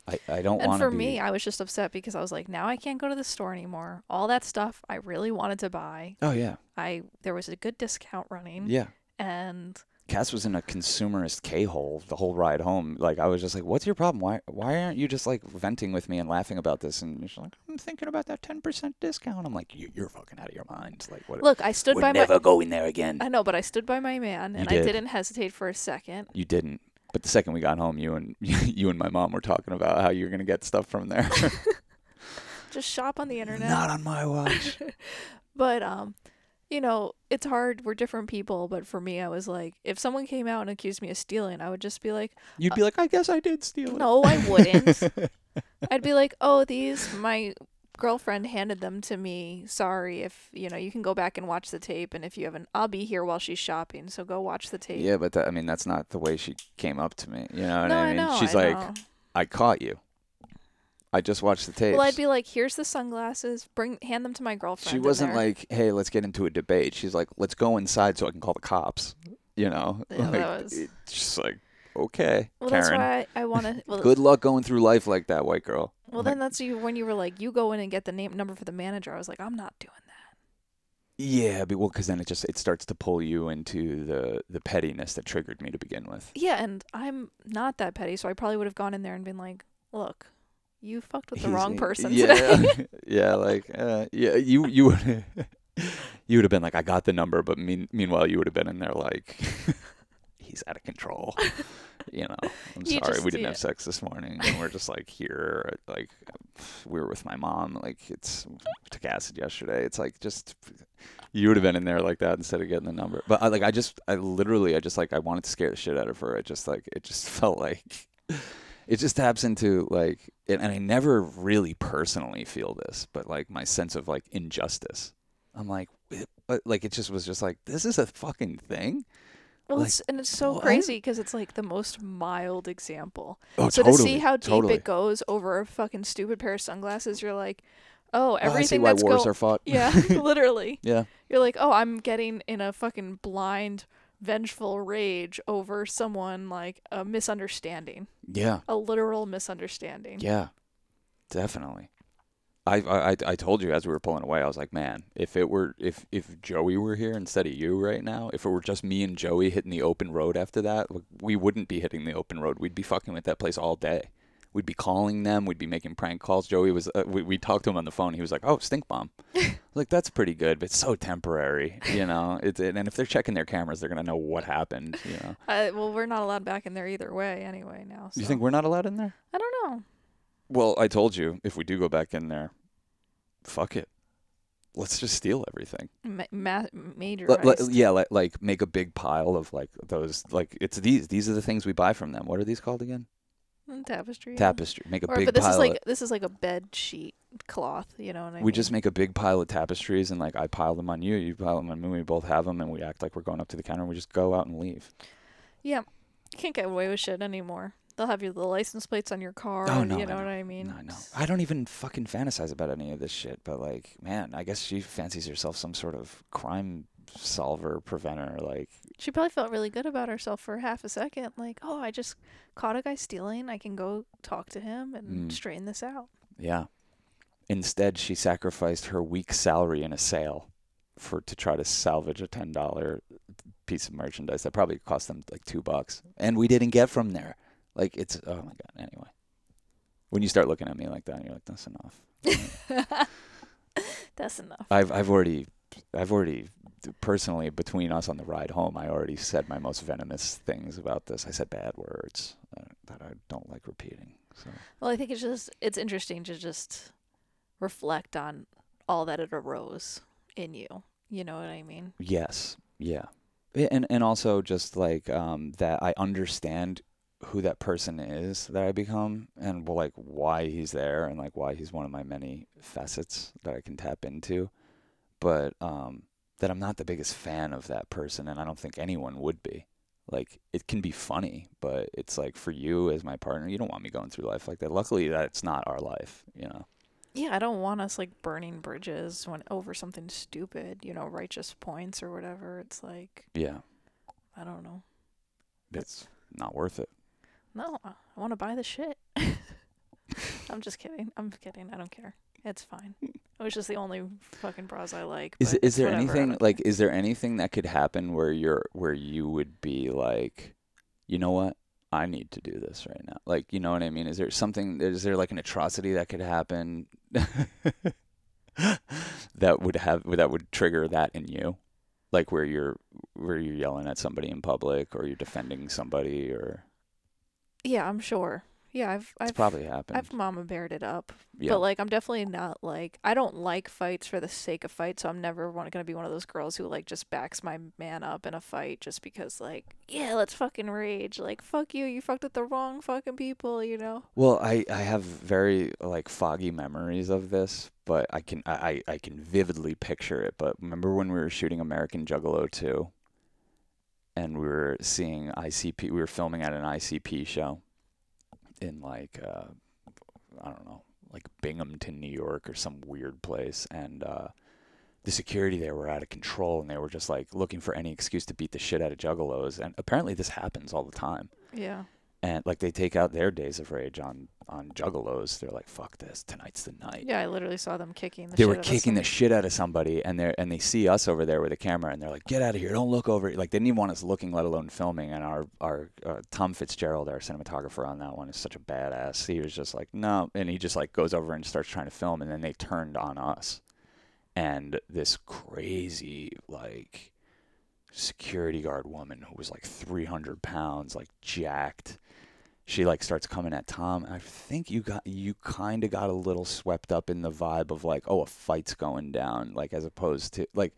I, I don't want to. And for be... me, I was just upset because I was like, now I can't go to the store anymore. All that stuff I really wanted to buy. Oh yeah. I there was a good discount running. Yeah. And Cass was in a consumerist K-hole the whole ride home. Like I was just like, what's your problem? Why why aren't you just like venting with me and laughing about this? And she's like, I'm thinking about that ten percent discount. I'm like, you're fucking out of your mind. Like what? Look, I stood by my. We're never going there again. I know, but I stood by my man, and I didn't hesitate for a second. You didn't. But the second we got home, you and you and my mom were talking about how you were going to get stuff from there. Just shop on the internet. Not on my watch. But, um, you know, it's hard. We're different people. But for me, I was like, if someone came out and accused me of stealing, I would just be like. You'd be uh, like, I guess I did steal it. No, I wouldn't. I'd be like, oh, these, my girlfriend handed them to me. Sorry if, you know, you can go back and watch the tape, and if you haven't, I'll be here while she's shopping, so go watch the tape. Yeah, but that, I mean, that's not the way she came up to me. You know what no, I mean? I know, she's I like, know. I caught you. I just watched the tape. Well, I'd be like, here's the sunglasses. Bring, hand them to my girlfriend. She wasn't like, hey, let's get into a debate. She's like, let's go inside so I can call the cops. You know? Yeah, like, that was... It's just like, okay, well, Karen. That's why I, I want to. Well, good luck going through life like that, white girl. Well, then that's you when you were like, you go in and get the name number for the manager. I was like, I'm not doing that. Yeah, but well, because then it just it starts to pull you into the the pettiness that triggered me to begin with. Yeah, and I'm not that petty, so I probably would have gone in there and been like, look, you fucked with the He's wrong like, person yeah, today. Yeah, like, uh, yeah, you you would you would have been like, I got the number, but mean, meanwhile you would have been in there like. He's out of control. You know, I'm you sorry. We didn't have it. sex this morning. And we're just like here, like we were with my mom, like it's took acid yesterday. It's like, just, you would have been in there like that instead of getting the number. But I like, I just, I literally, I just like, I wanted to scare the shit out of her. It just like, it just felt like it just taps into like, and I never really personally feel this, but like my sense of like injustice. I'm like, like, it just was just like, this is a fucking thing. Well, like, it's, and it's so what? crazy because it's like the most mild example. Oh, so totally, to see how deep totally. it goes over a fucking stupid pair of sunglasses, you're like, oh, everything oh, I see that's why wars go- are fought. Yeah, literally. Yeah. You're like, oh, I'm getting in a fucking blind, vengeful rage over someone like a misunderstanding. Yeah. A literal misunderstanding. Yeah, definitely. I, I I told you as we were pulling away, I was like, man, if it were if, if Joey were here instead of you right now, if it were just me and Joey hitting the open road after that, we wouldn't be hitting the open road. We'd be fucking with that place all day. We'd be calling them. We'd be making prank calls. Joey was uh, we we talked to him on the phone. He was like, oh, stink bomb. Like, that's pretty good, but it's so temporary, you know. It's and if they're checking their cameras, they're gonna know what happened, you know. Uh, well, we're not allowed back in there either way, anyway. Now so. You think we're not allowed in there? I don't know. Well, I told you, if we do go back in there, fuck it. Let's just steal everything. Ma- ma- major. L- l- yeah, like, like make a big pile of like those. Like it's these. These are the things we buy from them. What are these called again? Tapestry. Tapestry. Make a or, big but this pile. Is like, of, this is like a bed sheet cloth. You know what I mean? We just make a big pile of tapestries, and like I pile them on you, you pile them on me. We both have them, and we act like we're going up to the counter, and we just go out and leave. Yeah, you can't get away with shit anymore. They'll have your the license plates on your car. Oh, no, you know I what I mean? No, no. I don't even fucking fantasize about any of this shit. But, like, man, I guess she fancies herself some sort of crime solver, preventer. Like, she probably felt really good about herself for half a second. Like, oh, I just caught a guy stealing. I can go talk to him and mm. straighten this out. Yeah. Instead, she sacrificed her week's salary in a sale for to try to salvage a ten dollars piece of merchandise that probably cost them, like, two bucks. And we didn't get from there. Like, it's, oh, my God. Anyway. When you start looking at me like that, you're like, that's enough. That's enough. I've I've already, I've already, personally, between us on the ride home, I already said my most venomous things about this. I said bad words that I don't like repeating. So. Well, I think it's just, it's interesting to just reflect on all that it arose in you. You know what I mean? Yes. Yeah. And, and also just, like, um, that I understand who that person is that I become, and well, like why he's there, and like why he's one of my many facets that I can tap into. But um, that I'm not the biggest fan of that person, and I don't think anyone would be. Like, it can be funny, but it's like, for you as my partner, you don't want me going through life like that. Luckily, that's not our life, you know? Yeah, I don't want us like burning bridges when over something stupid, you know, righteous points or whatever. It's like, yeah, I don't know. It's, it's not worth it. No, I want to buy the shit. I'm just kidding. I'm kidding. I don't care. It's fine. It was just the only fucking bras I like. Is is there whatever, anything like? Is there anything that could happen where you're where you would be like, you know what? I need to do this right now. Like, you know what I mean? Is there something? Is there like an atrocity that could happen that would have that would trigger that in you? Like where you're where you're yelling at somebody in public, or you're defending somebody, or yeah, I'm sure. Yeah, I've I've, probably happened. I've mama beared it up, yeah. But like I'm definitely not like I don't like fights for the sake of fight. So I'm never going to be one of those girls who like just backs my man up in a fight just because like yeah, let's fucking rage. Like fuck you, you fucked with the wrong fucking people, you know. Well, I, I have very like foggy memories of this, but I can I, I can vividly picture it. But remember when we were shooting American Juggalo Two, and we were seeing I C P. We were filming at an I C P show. In like, uh, I don't know, like Binghamton, New York or some weird place. And uh, the security there were out of control, and they were just like looking for any excuse to beat the shit out of juggalos. And apparently this happens all the time. Yeah. And like they take out their days of rage on, on juggalos. They're like, fuck this, tonight's the night. Yeah, I literally saw them kicking the they shit out of They were kicking the shit out of somebody, and they and they see us over there with a camera, and they're like, get out of here, don't look over. Like they didn't even want us looking, let alone filming. And our, our uh, Tom Fitzgerald, our cinematographer on that one, is such a badass. He was just like, no. And he just like goes over and starts trying to film, and then they turned on us. And this crazy like security guard woman who was like three hundred pounds, like jacked, she like starts coming at Tom. I think you got you kind of got a little swept up in the vibe of like, oh, a fight's going down, like as opposed to like,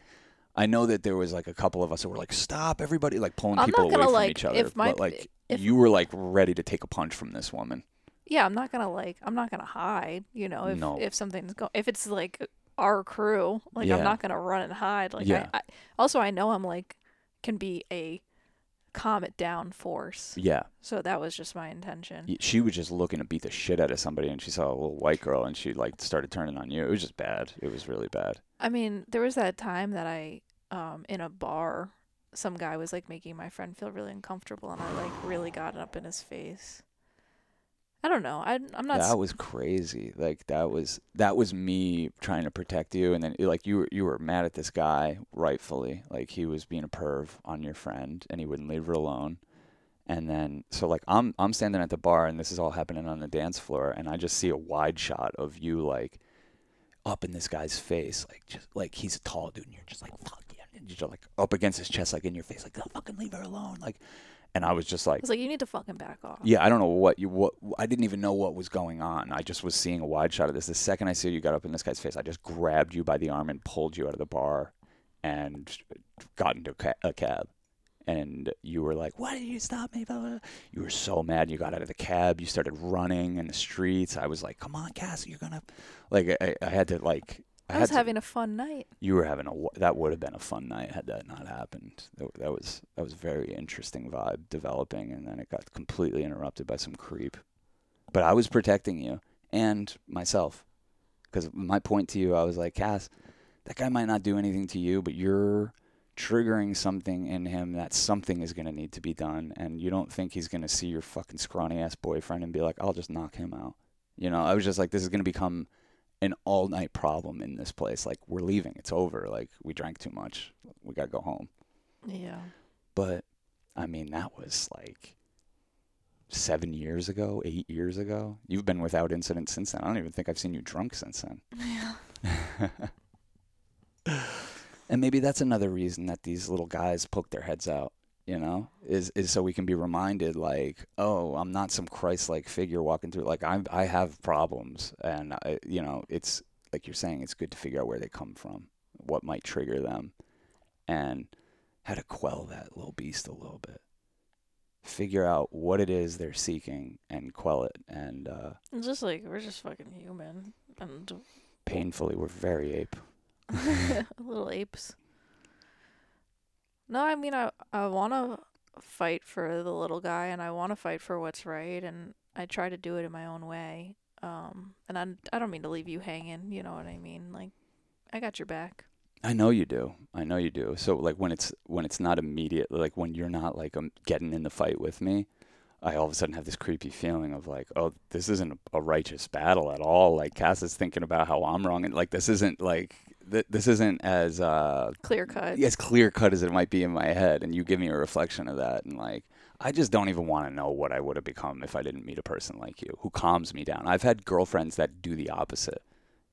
I know that there was like a couple of us who were like, stop, everybody, like pulling I'm people away from like, each other. If my, but like if, you were like ready to take a punch from this woman. Yeah, I'm not gonna like, I'm not gonna hide. You know, if no. if something's going, if it's like our crew, like yeah. I'm not gonna run and hide. Like, yeah. I, I, also I know I'm like can be a calm it down force. Yeah. So that was just my intention. She was just looking to beat the shit out of somebody, and she saw a little white girl, and she like started turning on you. It was just bad. It was really bad. I mean, there was that time that I, um, in a bar, some guy was like making my friend feel really uncomfortable, and I like really got up in his face. I don't know. I, I'm not. That was crazy. Like that was that was me trying to protect you, and then like you were you were mad at this guy, rightfully. Like he was being a perv on your friend, and he wouldn't leave her alone. And then so like I'm I'm standing at the bar, and this is all happening on the dance floor, and I just see a wide shot of you like up in this guy's face, like just like he's a tall dude, and you're just like fuck yeah, and you're just like up against his chest, like in your face, like oh, fucking leave her alone, like. And I was just like... I was like, you need to fucking back off. Yeah, I don't know what you... What I didn't even know what was going on. I just was seeing a wide shot of this. The second I see you got up in this guy's face, I just grabbed you by the arm and pulled you out of the bar and got into a cab. And you were like, why did you stop me? Blah, blah, blah. You were so mad. You got out of the cab. You started running in the streets. I was like, come on, Cass, you're going to... Like, I, I had to, like... I, I was to, having a fun night. You were having a that would have been a fun night had that not happened. That, that was that was a very interesting vibe developing, and then it got completely interrupted by some creep. But I was protecting you and myself, because my point to you, I was like, Cass, that guy might not do anything to you, but you're triggering something in him. That something is going to need to be done, and you don't think he's going to see your fucking scrawny ass boyfriend and be like, I'll just knock him out. You know, I was just like, this is going to become an all-night problem in this place. Like, we're leaving. It's over. Like, we drank too much. We got to go home. Yeah. But, I mean, that was, like, seven years ago, eight years ago. You've been without incident since then. I don't even think I've seen you drunk since then. Yeah. And maybe that's another reason that these little guys poke their heads out, you know, is is so we can be reminded, like, oh, I'm not some Christ-like figure walking through. Like, I I have problems, and, I, you know, it's, like you're saying, it's good to figure out where they come from, what might trigger them, and how to quell that little beast a little bit. figure out what it is they're seeking and quell it. And uh, it's just like, we're just fucking human. And painfully, we're very ape. Little apes. No, I mean, I, I want to fight for the little guy, and I want to fight for what's right, and I try to do it in my own way. Um, and I I don't mean to leave you hanging, you know what I mean? Like, I got your back. I know you do. I know you do. So, like, when it's when it's not immediate, like, when you're not, like, um, getting in the fight with me, I all of a sudden have this creepy feeling of, like, oh, this isn't a righteous battle at all. Like, Cass is thinking about how I'm wrong, and, like, this isn't, like... Th- this isn't as uh, clear cut. As clear cut as it might be in my head, and you give me a reflection of that, and like I just don't even want to know what I would have become if I didn't meet a person like you who calms me down. I've had girlfriends that do the opposite,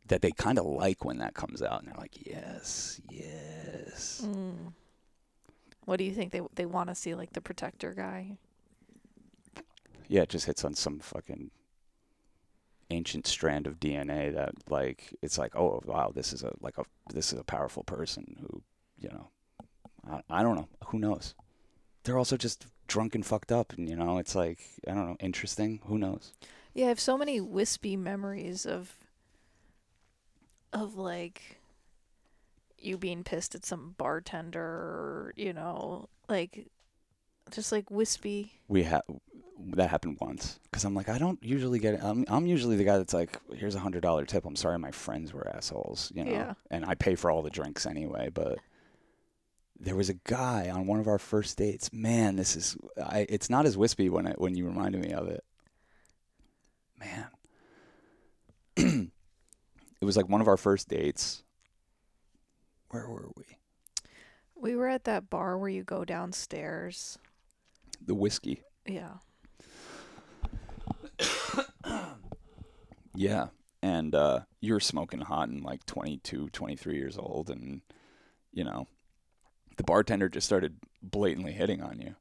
that they kind of like when that comes out, and they're like, yes, yes. Mm. What do you think they they want to see? Like the protector guy? Yeah, it just hits on some fucking ancient strand of D N A that like it's like, oh wow, this is a like a this is a powerful person who, you know, I, I don't know, who knows, they're also just drunk and fucked up, and you know, it's like, I don't know, interesting, who knows. Yeah, I have so many wispy memories of of like you being pissed at some bartender, or, you know, like just like wispy. We have that happened once because I'm like, I don't usually get it. I'm, I'm usually the guy that's like, here's a hundred dollar tip. I'm sorry, my friends were assholes, you know, yeah. And I pay for all the drinks anyway. But there was a guy on one of our first dates. Man, this is I, it's not as wispy when I, when you reminded me of it. Man, it was like one of our first dates. Where were we? We were at that bar where you go downstairs. The whiskey. Yeah. Yeah. And uh, you were smoking hot and like twenty-two, twenty-three years old. And, you know, the bartender just started blatantly hitting on you.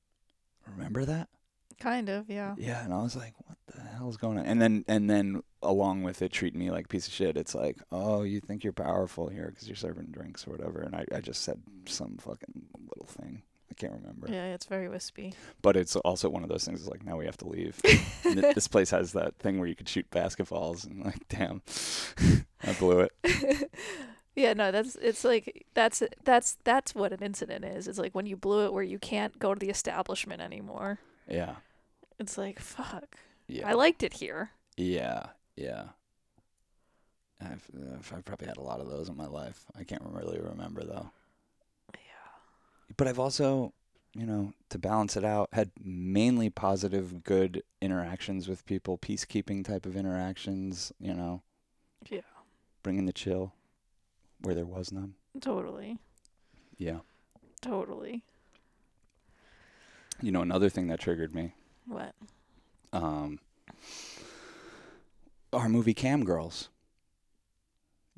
Remember that? Kind of, yeah. Yeah. And I was like, what the hell is going on? And then, and then along with it, treating me like a piece of shit. It's like, oh, you think you're powerful here because you're serving drinks or whatever. And I, I just said some fucking little thing. I can't remember. Yeah, it's very wispy. But it's also one of those things. It's like, now we have to leave. This place has that thing where you could shoot basketballs, and like, damn, I blew it. Yeah, no, that's it's like that's that's that's what an incident is. It's like when you blew it, where you can't go to the establishment anymore. Yeah. It's like, fuck. Yeah. I liked it here. Yeah, yeah. I've I've probably had a lot of those in my life. I can't really remember though. But I've also, you know, to balance it out, had mainly positive, good interactions with people, peacekeeping type of interactions, you know. Yeah. Bringing the chill where there was none. Totally. Yeah. Totally. You know, another thing that triggered me. What? Um, our movie Cam Girls,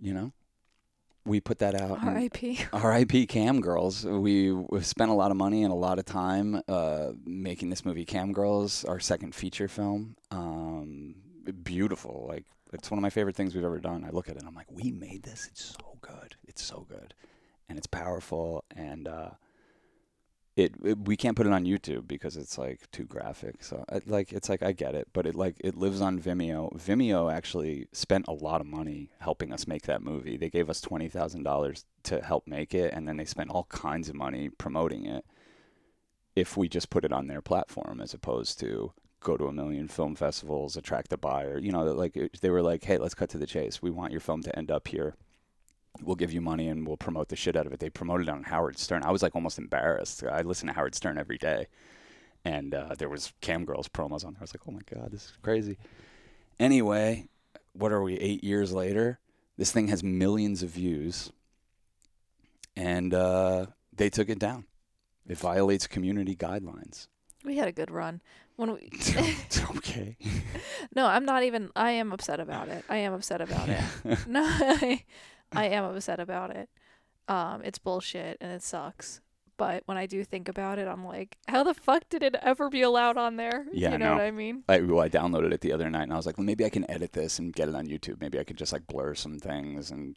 you know. We put that out. R I P R I P Cam Girls. We spent a lot of money and a lot of time uh, making this movie Cam Girls, our second feature film. Um, beautiful. Like, it's one of my favorite things we've ever done. I look at it and I'm like, we made this. It's so good. It's so good. And it's powerful. And uh, it, it we can't put it on YouTube because it's like too graphic. So I, like it's like I get it, but it like it lives on Vimeo. Vimeo actually spent a lot of money helping us make that movie. They gave us twenty thousand dollars to help make it, and then they spent all kinds of money promoting it. If we just put it on their platform as opposed to go to a million film festivals, attract a buyer, you know, like it, they were like, "Hey, let's cut to the chase. We want your film to end up here. We'll give you money and we'll promote the shit out of it." They promoted it on Howard Stern. I was like almost embarrassed. I listen to Howard Stern every day. And uh, there was Cam Girls promos on there. I was like, oh my God, this is crazy. Anyway, what are we, eight years later? This thing has millions of views. And uh, they took it down. It violates community guidelines. We had a good run. When we it's okay. No, I'm not even, I am upset about it. I am upset about yeah. it. No, I... I am upset about it. Um, it's bullshit and it sucks. But when I do think about it, I'm like, how the fuck did it ever be allowed on there? Yeah, you know no. what I mean? I, well, I downloaded it the other night, and I was like, well, maybe I can edit this and get it on YouTube. Maybe I could just, like, blur some things and,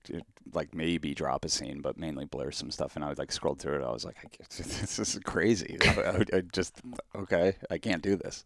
like, maybe drop a scene, but mainly blur some stuff. And I would, like, scroll through it. I was like, this is crazy. I, I just, okay, I can't do this.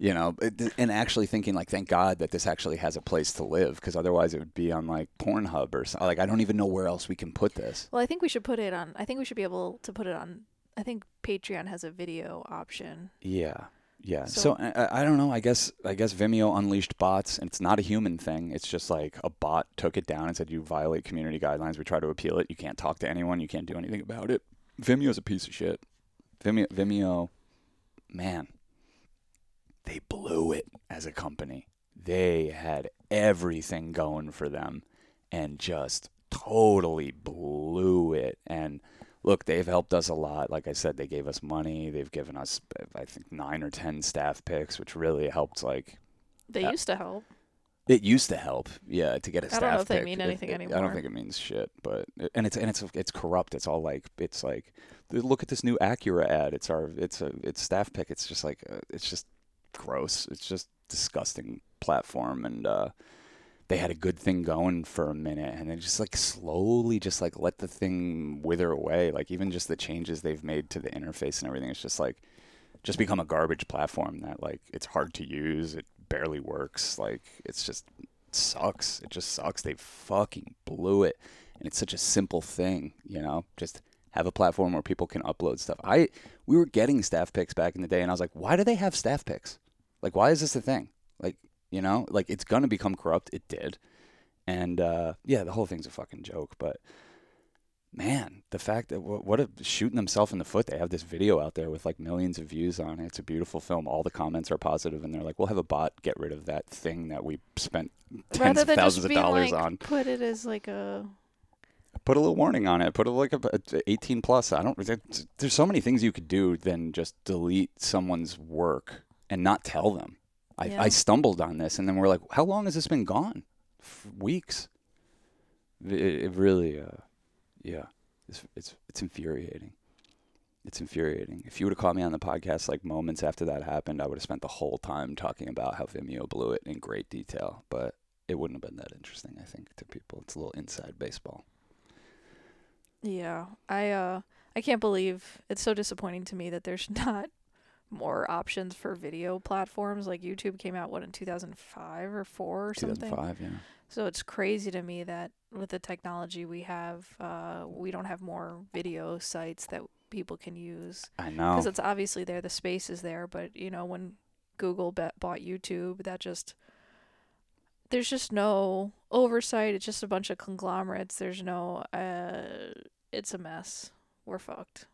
You know, and actually thinking, like, thank God that this actually has a place to live, because otherwise it would be on, like, Pornhub or something. Like, I don't even know where else we can put this. Well, I think we should put it on, I think we should be able to put it on, I think Patreon has a video option. Yeah. Yeah. So, so I, I don't know. I guess I guess Vimeo unleashed bots, and it's not a human thing. It's just like a bot took it down and said, you violate community guidelines. We try to appeal it. You can't talk to anyone. You can't do anything about it. Vimeo's a piece of shit. Vimeo, Vimeo man. They blew it as a company. They had everything going for them and just totally blew it. And look, they've helped us a lot. Like I said, they gave us money. They've given us, I think, nine or ten staff picks, which really helped. Like They uh, used to help. It used to help, yeah, to get a staff pick. I don't know if pick. they mean anything it, it, anymore. I don't think it means shit, but and it's and it's it's corrupt. It's all like it's like look at this new Acura ad. It's our it's a it's staff pick. It's just like uh, it's just gross. It's just disgusting platform, and uh they had a good thing going for a minute, and then just like slowly just like let the thing wither away. Like even just the changes they've made to the interface and everything, it's just like just become a garbage platform that like it's hard to use, it barely works, like it's just it sucks. It just sucks. They fucking blew it. And it's such a simple thing, you know, just have a platform where people can upload stuff. I we were getting staff picks back in the day, and I was like, why do they have staff picks? Like, why is this a thing? Like, you know, like it's going to become corrupt. It did. And uh, yeah, the whole thing's a fucking joke. But man, the fact that what, what a shooting themselves in the foot. They have this video out there with like millions of views on it. It's a beautiful film. All the comments are positive, and they're like, we'll have a bot get rid of that thing that we spent tens of thousands of dollars like, on. Put it as like a... Put a little warning on it. Put a like a eighteen plus. I don't. There's so many things you could do than just delete someone's work and not tell them. I, yeah. I stumbled on this, and then we're like, how long has this been gone? For weeks. It, it really, uh, yeah. It's it's it's infuriating. It's infuriating. If you would have caught me on the podcast like moments after that happened, I would have spent the whole time talking about how Vimeo blew it in great detail. But it wouldn't have been that interesting, I think, to people. It's a little inside baseball. Yeah, I uh, I can't believe it's so disappointing to me that there's not more options for video platforms. Like YouTube came out, what, in two thousand five or four or something? two thousand five, yeah. So it's crazy to me that with the technology we have, uh, we don't have more video sites that people can use. I know. Because it's obviously there, the space is there, but, you know, when Google be- bought YouTube, that just... There's just no oversight. It's just a bunch of conglomerates. There's no, uh, it's a mess. We're fucked.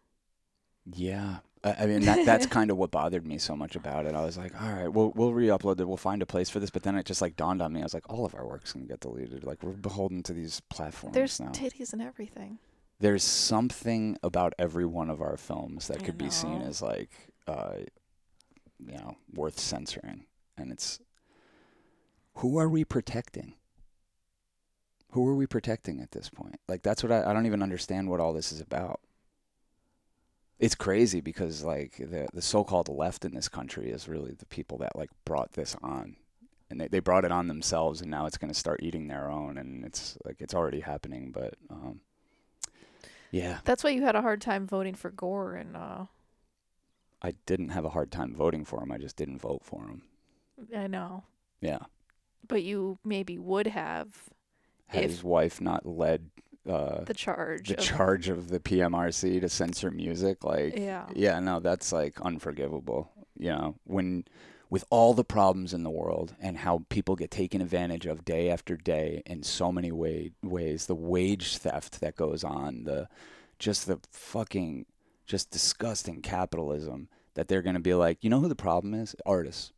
Yeah. I mean, that, that's kind of what bothered me so much about it. I was like, all right, we'll, we'll re-upload it. We'll find a place for this. But then it just like dawned on me. I was like, all of our work's going to get deleted. Like we're beholden to these platforms There's now. There's titties and everything. There's something about every one of our films that I could know. be seen as like, uh, you know, worth censoring. And it's, who are we protecting? Who are we protecting at this point? Like, that's what I, I don't even understand what all this is about. It's crazy because, like, the the so-called left in this country is really the people that, like, brought this on. And they, they brought it on themselves, and now it's going to start eating their own. And it's, like, it's already happening, but, um, yeah. That's why you had a hard time voting for Gore and... Uh... I didn't have a hard time voting for him. I just didn't vote for him. I know. Yeah. But you maybe would have had his wife not led uh, the charge the of charge of the P M R C to censor music. Like, yeah. yeah, no, that's like unforgivable. You know, when with all the problems in the world and how people get taken advantage of day after day in so many way, ways, the wage theft that goes on, the just the fucking just disgusting capitalism, that they're going to be like, you know who the problem is? Artists.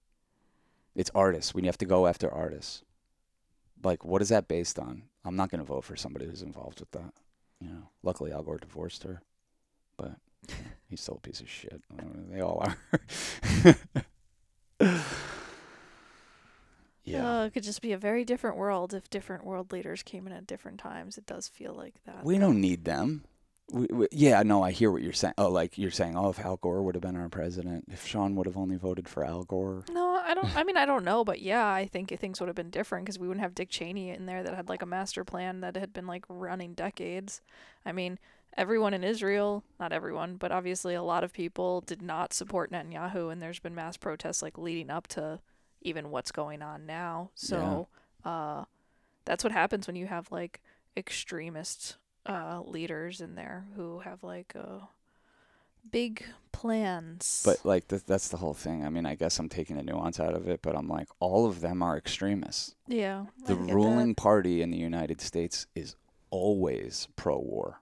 It's artists. We have to go after artists. Like, what is that based on? I'm not going to vote for somebody who's involved with that. You know, luckily Al Gore divorced her, but you know, he's still a piece of shit. I mean, they all are. Yeah. Oh, it could just be a very different world if different world leaders came in at different times. It does feel like that. We don't need them. we, we, yeah, no, I hear what you're saying. Oh, like you're saying, oh, if Al Gore would have been our president, if Sean would have only voted for Al Gore. No, I don't. I mean, I don't know, but yeah, I think things would have been different because we wouldn't have Dick Cheney in there that had like a master plan that had been like running decades. I mean, everyone in Israel, not everyone, but obviously a lot of people did not support Netanyahu, and there's been mass protests like leading up to even what's going on now. So yeah. uh, that's what happens when you have like extremists. Uh, leaders in there who have like uh, big plans. But like th- that's the whole thing. I mean, I guess I'm taking a nuance out of it, but I'm like, all of them are extremists. Yeah. The ruling party in the United States is always pro-war.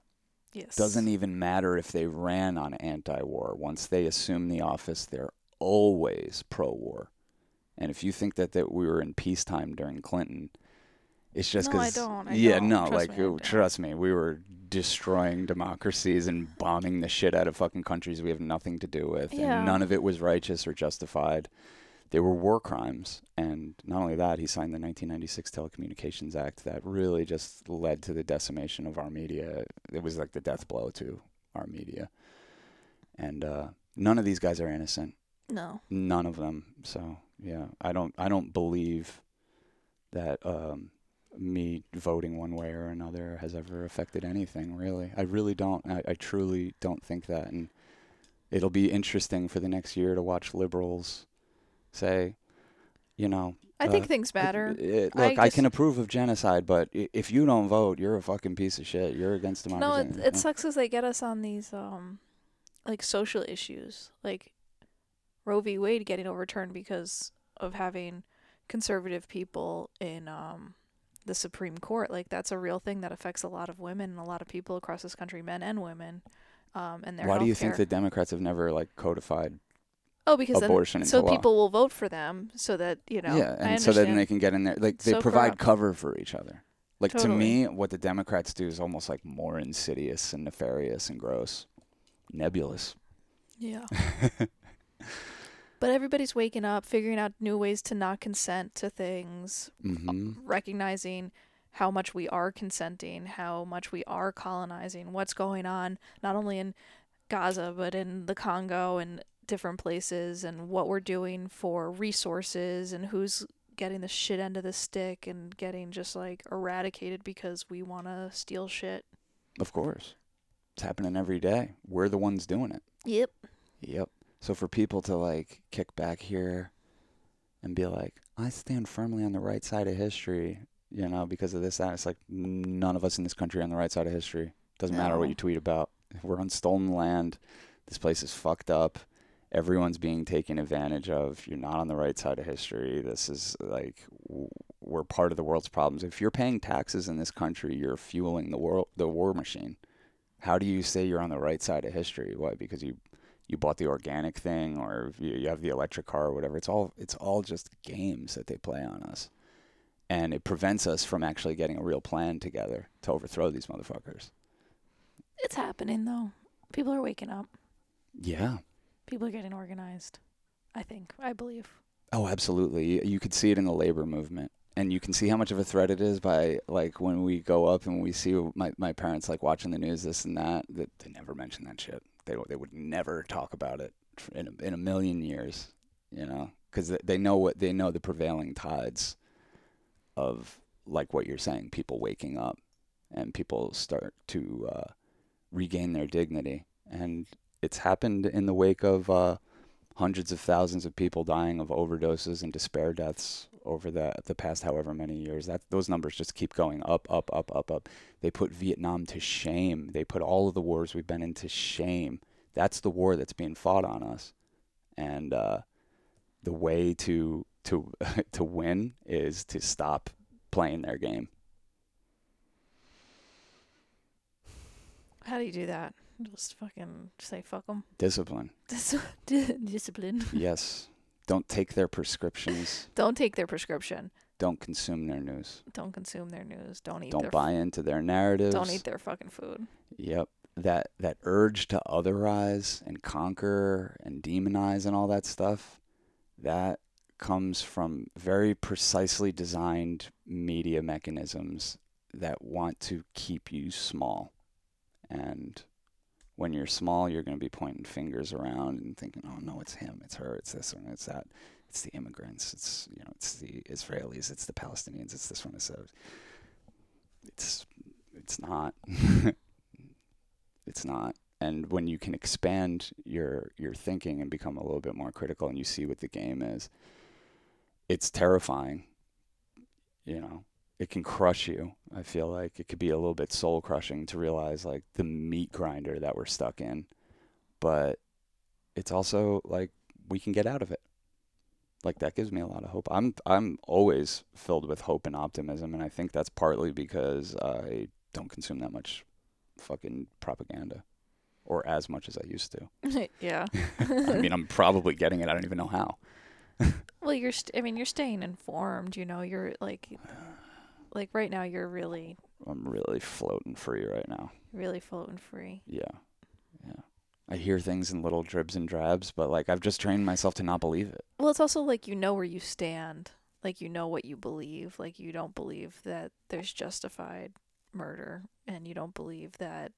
Yes. Doesn't even matter if they ran on anti-war. Once they assume the office, they're always pro-war. And if you think that, that we were in peacetime during Clinton... It's just because, no, yeah, don't. no, trust like, me, trust me, we were destroying democracies and bombing the shit out of fucking countries we have nothing to do with, yeah. and none of it was righteous or justified. They were war crimes, and not only that, he signed the nineteen ninety-six Telecommunications Act that really just led to the decimation of our media. It was like the death blow to our media, and uh, none of these guys are innocent. No, none of them. So yeah, I don't, I don't believe that. Um, me voting one way or another has ever affected anything, really. I really don't. I, I truly don't think that. And it'll be interesting for the next year to watch liberals say, you know... I uh, think things matter. It, it, look, I, just, I can approve of genocide, but if you don't vote, you're a fucking piece of shit. You're against democracy. No, it, it sucks because they get us on these, um, like, social issues. Like, Roe v. Wade getting overturned because of having conservative people in... um. the Supreme Court, like that's a real thing that affects a lot of women and a lot of people across this country, men and women. Um, and their why healthcare. Do you think the Democrats have never like codified? Oh, because abortion then, so into people law. Will vote for them, so that you know. Yeah, and so then they can get in there. Like they so provide corrupt. Cover for each other. Like totally. To me, what the Democrats do is almost like more insidious and nefarious and gross, nebulous. Yeah. But everybody's waking up, figuring out new ways to not consent to things, mm-hmm. recognizing how much we are consenting, how much we are colonizing, what's going on, not only in Gaza, but in the Congo and different places, and what we're doing for resources and who's getting the shit end of the stick and getting just like eradicated because we want to steal shit. Of course. It's happening every day. We're the ones doing it. Yep. Yep. So for people to, like, kick back here and be like, I stand firmly on the right side of history, you know, because of this, that. It's like none of us in this country are on the right side of history. Doesn't no. matter what you tweet about. We're on stolen land. This place is fucked up. Everyone's being taken advantage of. You're not on the right side of history. This is, like, we're part of the world's problems. If you're paying taxes in this country, you're fueling the world, the war machine. How do you say you're on the right side of history? Why? Because you... You bought the organic thing, or you have the electric car, or whatever. It's all it's all just games that they play on us, and it prevents us from actually getting a real plan together to overthrow these motherfuckers. It's happening though. People are waking up. Yeah. People are getting organized. I think. I believe. Oh, absolutely. You could see it in the labor movement. And you can see how much of a threat it is by, like, when we go up and we see my, my parents, like, watching the news, this and that, that they never mention that shit. They they would never talk about it in a, in a million years, you know, because they know what they know the prevailing tides of, like, what you're saying, people waking up and people start to uh, regain their dignity. And it's happened in the wake of uh, hundreds of thousands of people dying of overdoses and despair deaths over the the past however many years. That those numbers just keep going up, up, up, up, up. They put Vietnam to shame. They put all of the wars we've been in to shame. That's the war that's being fought on us. And uh, the way to to to win is to stop playing their game. How do you do that? Just fucking say fuck them. Discipline. Dis- d- discipline. Yes. Don't take their prescriptions. Don't take their prescription. Don't consume their news. Don't consume their news. Don't eat. Don't their buy f- into their narratives. Don't eat their fucking food. Yep. That that urge to otherize and conquer and demonize and all that stuff, that comes from very precisely designed media mechanisms that want to keep you small. And when you're small, you're going to be pointing fingers around and thinking, oh, no, it's him, it's her, it's this one, it's that. It's the immigrants, it's, you know, it's the Israelis, it's the Palestinians, it's this one, it's that. It's, it's not. It's not. And when you can expand your your thinking and become a little bit more critical and you see what the game is, it's terrifying. You know, it can crush you. I feel like it could be a little bit soul crushing to realize like the meat grinder that we're stuck in, but it's also like we can get out of it. Like that gives me a lot of hope. I'm I'm always filled with hope and optimism, and I think that's partly because I don't consume that much fucking propaganda, or as much as I used to. Yeah. I mean, I'm probably getting it. I don't even know how. Well, you're st- I mean, you're staying informed, you know. You're like like right now you're really I'm really floating free right now. Really floating free. Yeah. Yeah. I hear things in little dribs and drabs, but like I've just trained myself to not believe it. Well, it's also like you know where you stand, like you know what you believe, like you don't believe that there's justified murder, and you don't believe that,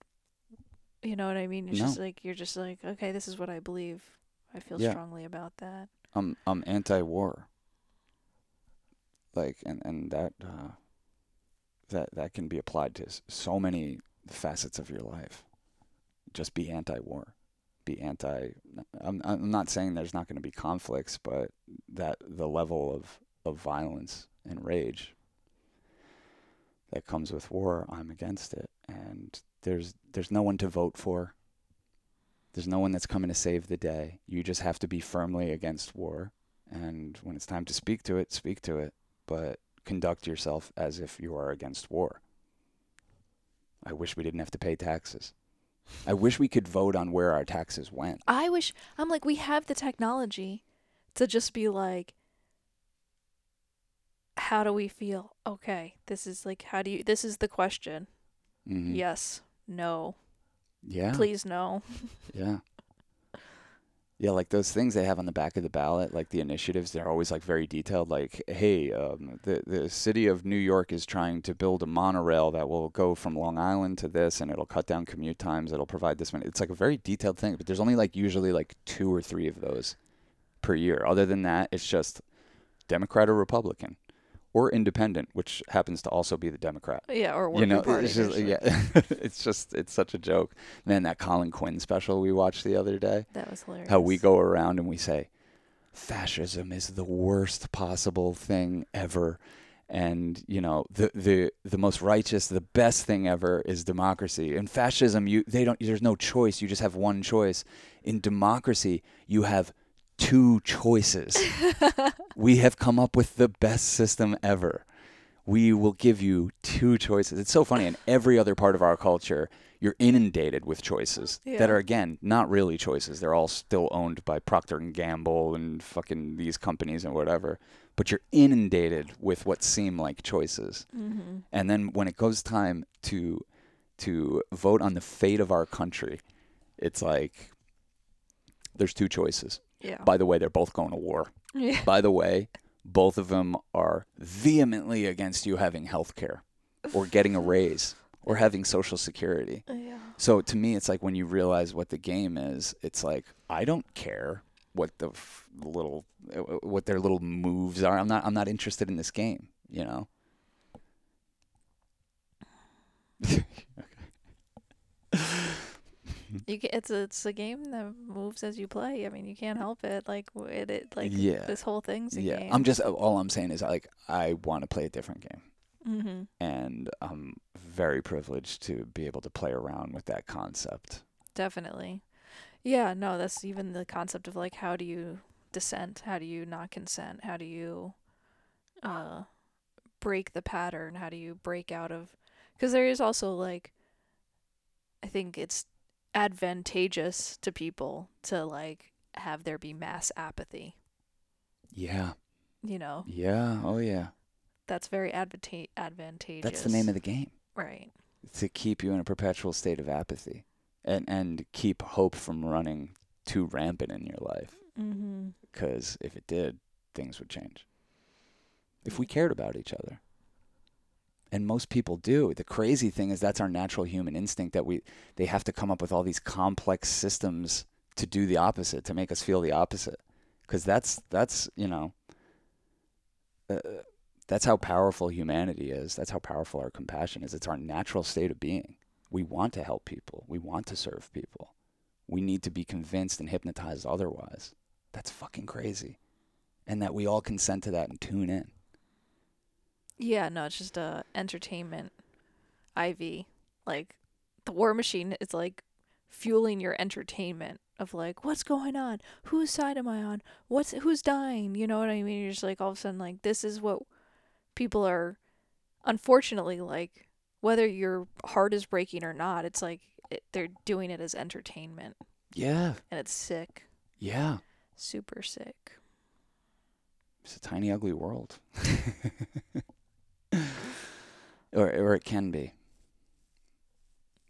you know what I mean? It's no. just like you're just like, okay, this is what I believe. I feel yeah. strongly about that. I'm I'm anti-war. Like and and that uh, that that can be applied to so many facets of your life. Just be anti-war. Be anti I'm I'm not saying there's not going to be conflicts, but that the level of, of violence and rage that comes with war, I'm against it. And there's there's no one to vote for. There's no one that's coming to save the day. You just have to be firmly against war, and when it's time to speak to it, speak to it, but conduct yourself as if you are against war. I wish we didn't have to pay taxes. I wish we could vote on where our taxes went. I wish, I'm like, we have the technology to just be like, how do we feel? Okay, this is like, how do you, this is the question. Mm-hmm. Yes, no. Yeah. Please no. Yeah. Yeah, like those things they have on the back of the ballot, like the initiatives, they're always like very detailed, like, hey, um, the, the city of New York is trying to build a monorail that will go from Long Island to this, and it'll cut down commute times, it'll provide this many. It's like a very detailed thing, but there's only like usually like two or three of those per year. Other than that, it's just Democrat or Republican. Or independent, which happens to also be the Democrat. Yeah, or working you know, party. It's just, yeah, it's just, it's such a joke. Man, that Colin Quinn special we watched the other day. That was hilarious. How we go around and we say, fascism is the worst possible thing ever. And, you know, the the, the most righteous, the best thing ever is democracy. In fascism, you they don't. There's no choice. You just have one choice. In democracy, you have two choices. We have come up with the best system ever. We will give you two choices. It's so funny. In every other part of our culture, you're inundated with choices yeah. that are, again, not really choices. They're all still owned by Procter and Gamble and fucking these companies and whatever. But you're inundated with what seem like choices. Mm-hmm. And then when it goes time to to vote on the fate of our country, it's like there's two choices. Yeah. By the way, they're both going to war. Yeah. By the way, both of them are vehemently against you having health care or getting a raise or having Social Security. Yeah. So to me, it's like when you realize what the game is, it's like, I don't care what the f- little, what their little moves are. I'm not, I'm not interested in this game, you know? You can, it's a, it's a game that moves as you play. I mean, you can't help it. Like it, it like yeah. this whole thing's a yeah. game. I'm just all I'm saying is like I want to play a different game, mm-hmm. and I'm very privileged to be able to play around with that concept. Definitely, yeah. No, that's even the concept of like how do you dissent? How do you not consent? How do you uh, break the pattern? How do you break out of? Because there is also like, I think it's advantageous to people to like have there be mass apathy. Yeah. You know? Yeah. Oh, yeah. That's very advanta- advantageous. That's the name of the game. Right. To keep you in a perpetual state of apathy and, and keep hope from running too rampant in your life. Mm-hmm. Because if it did, things would change. If we cared about each other. And most people do. The crazy thing is that's our natural human instinct, that we they have to come up with all these complex systems to do the opposite, to make us feel the opposite. Because that's, that's you know, uh, that's how powerful humanity is. That's how powerful our compassion is. It's our natural state of being. We want to help people. We want to serve people. We need to be convinced and hypnotized otherwise. That's fucking crazy. And that we all consent to that and tune in. Yeah, no, it's just a entertainment I V. Like, the war machine is like fueling your entertainment of like, what's going on? Whose side am I on? What's who's dying? You know what I mean? You're just like, all of a sudden, like, this is what people are, unfortunately, like, whether your heart is breaking or not, it's like it, they're doing it as entertainment. Yeah. And it's sick. Yeah. Super sick. It's a tiny, ugly world. Or or it can be.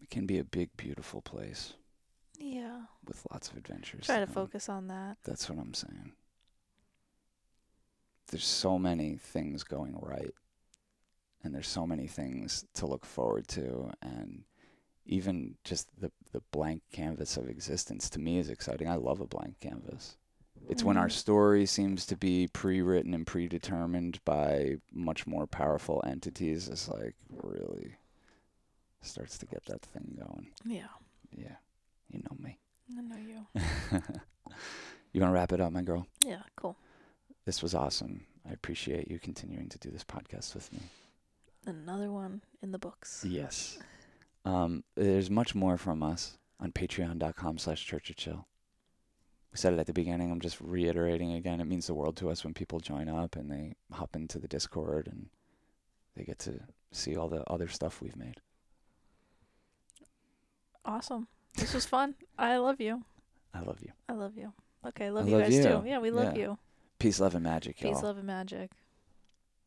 It can be a big, beautiful place. Yeah. With lots of adventures. Try to focus on that. That's what I'm saying. There's so many things going right. And there's so many things to look forward to. And even just the, the blank canvas of existence, to me, is exciting. I love a blank canvas. It's mm-hmm. when our story seems to be pre-written and predetermined by much more powerful entities. It's like, really starts to get that thing going. Yeah. Yeah. You know me. I know you. You want to wrap it up, my girl? Yeah, cool. This was awesome. I appreciate you continuing to do this podcast with me. Another one in the books. Yes. Um, there's much more from us on patreon dot com slash church of chill. We said it at the beginning. I'm just reiterating again. It means the world to us when people join up and they hop into the Discord and they get to see all the other stuff we've made. Awesome. This was fun. I love you. I love you. I love you. Okay, love, I love you guys you. too. Yeah, we love yeah. you. Peace, love, and magic, y'all. Peace, love, and magic.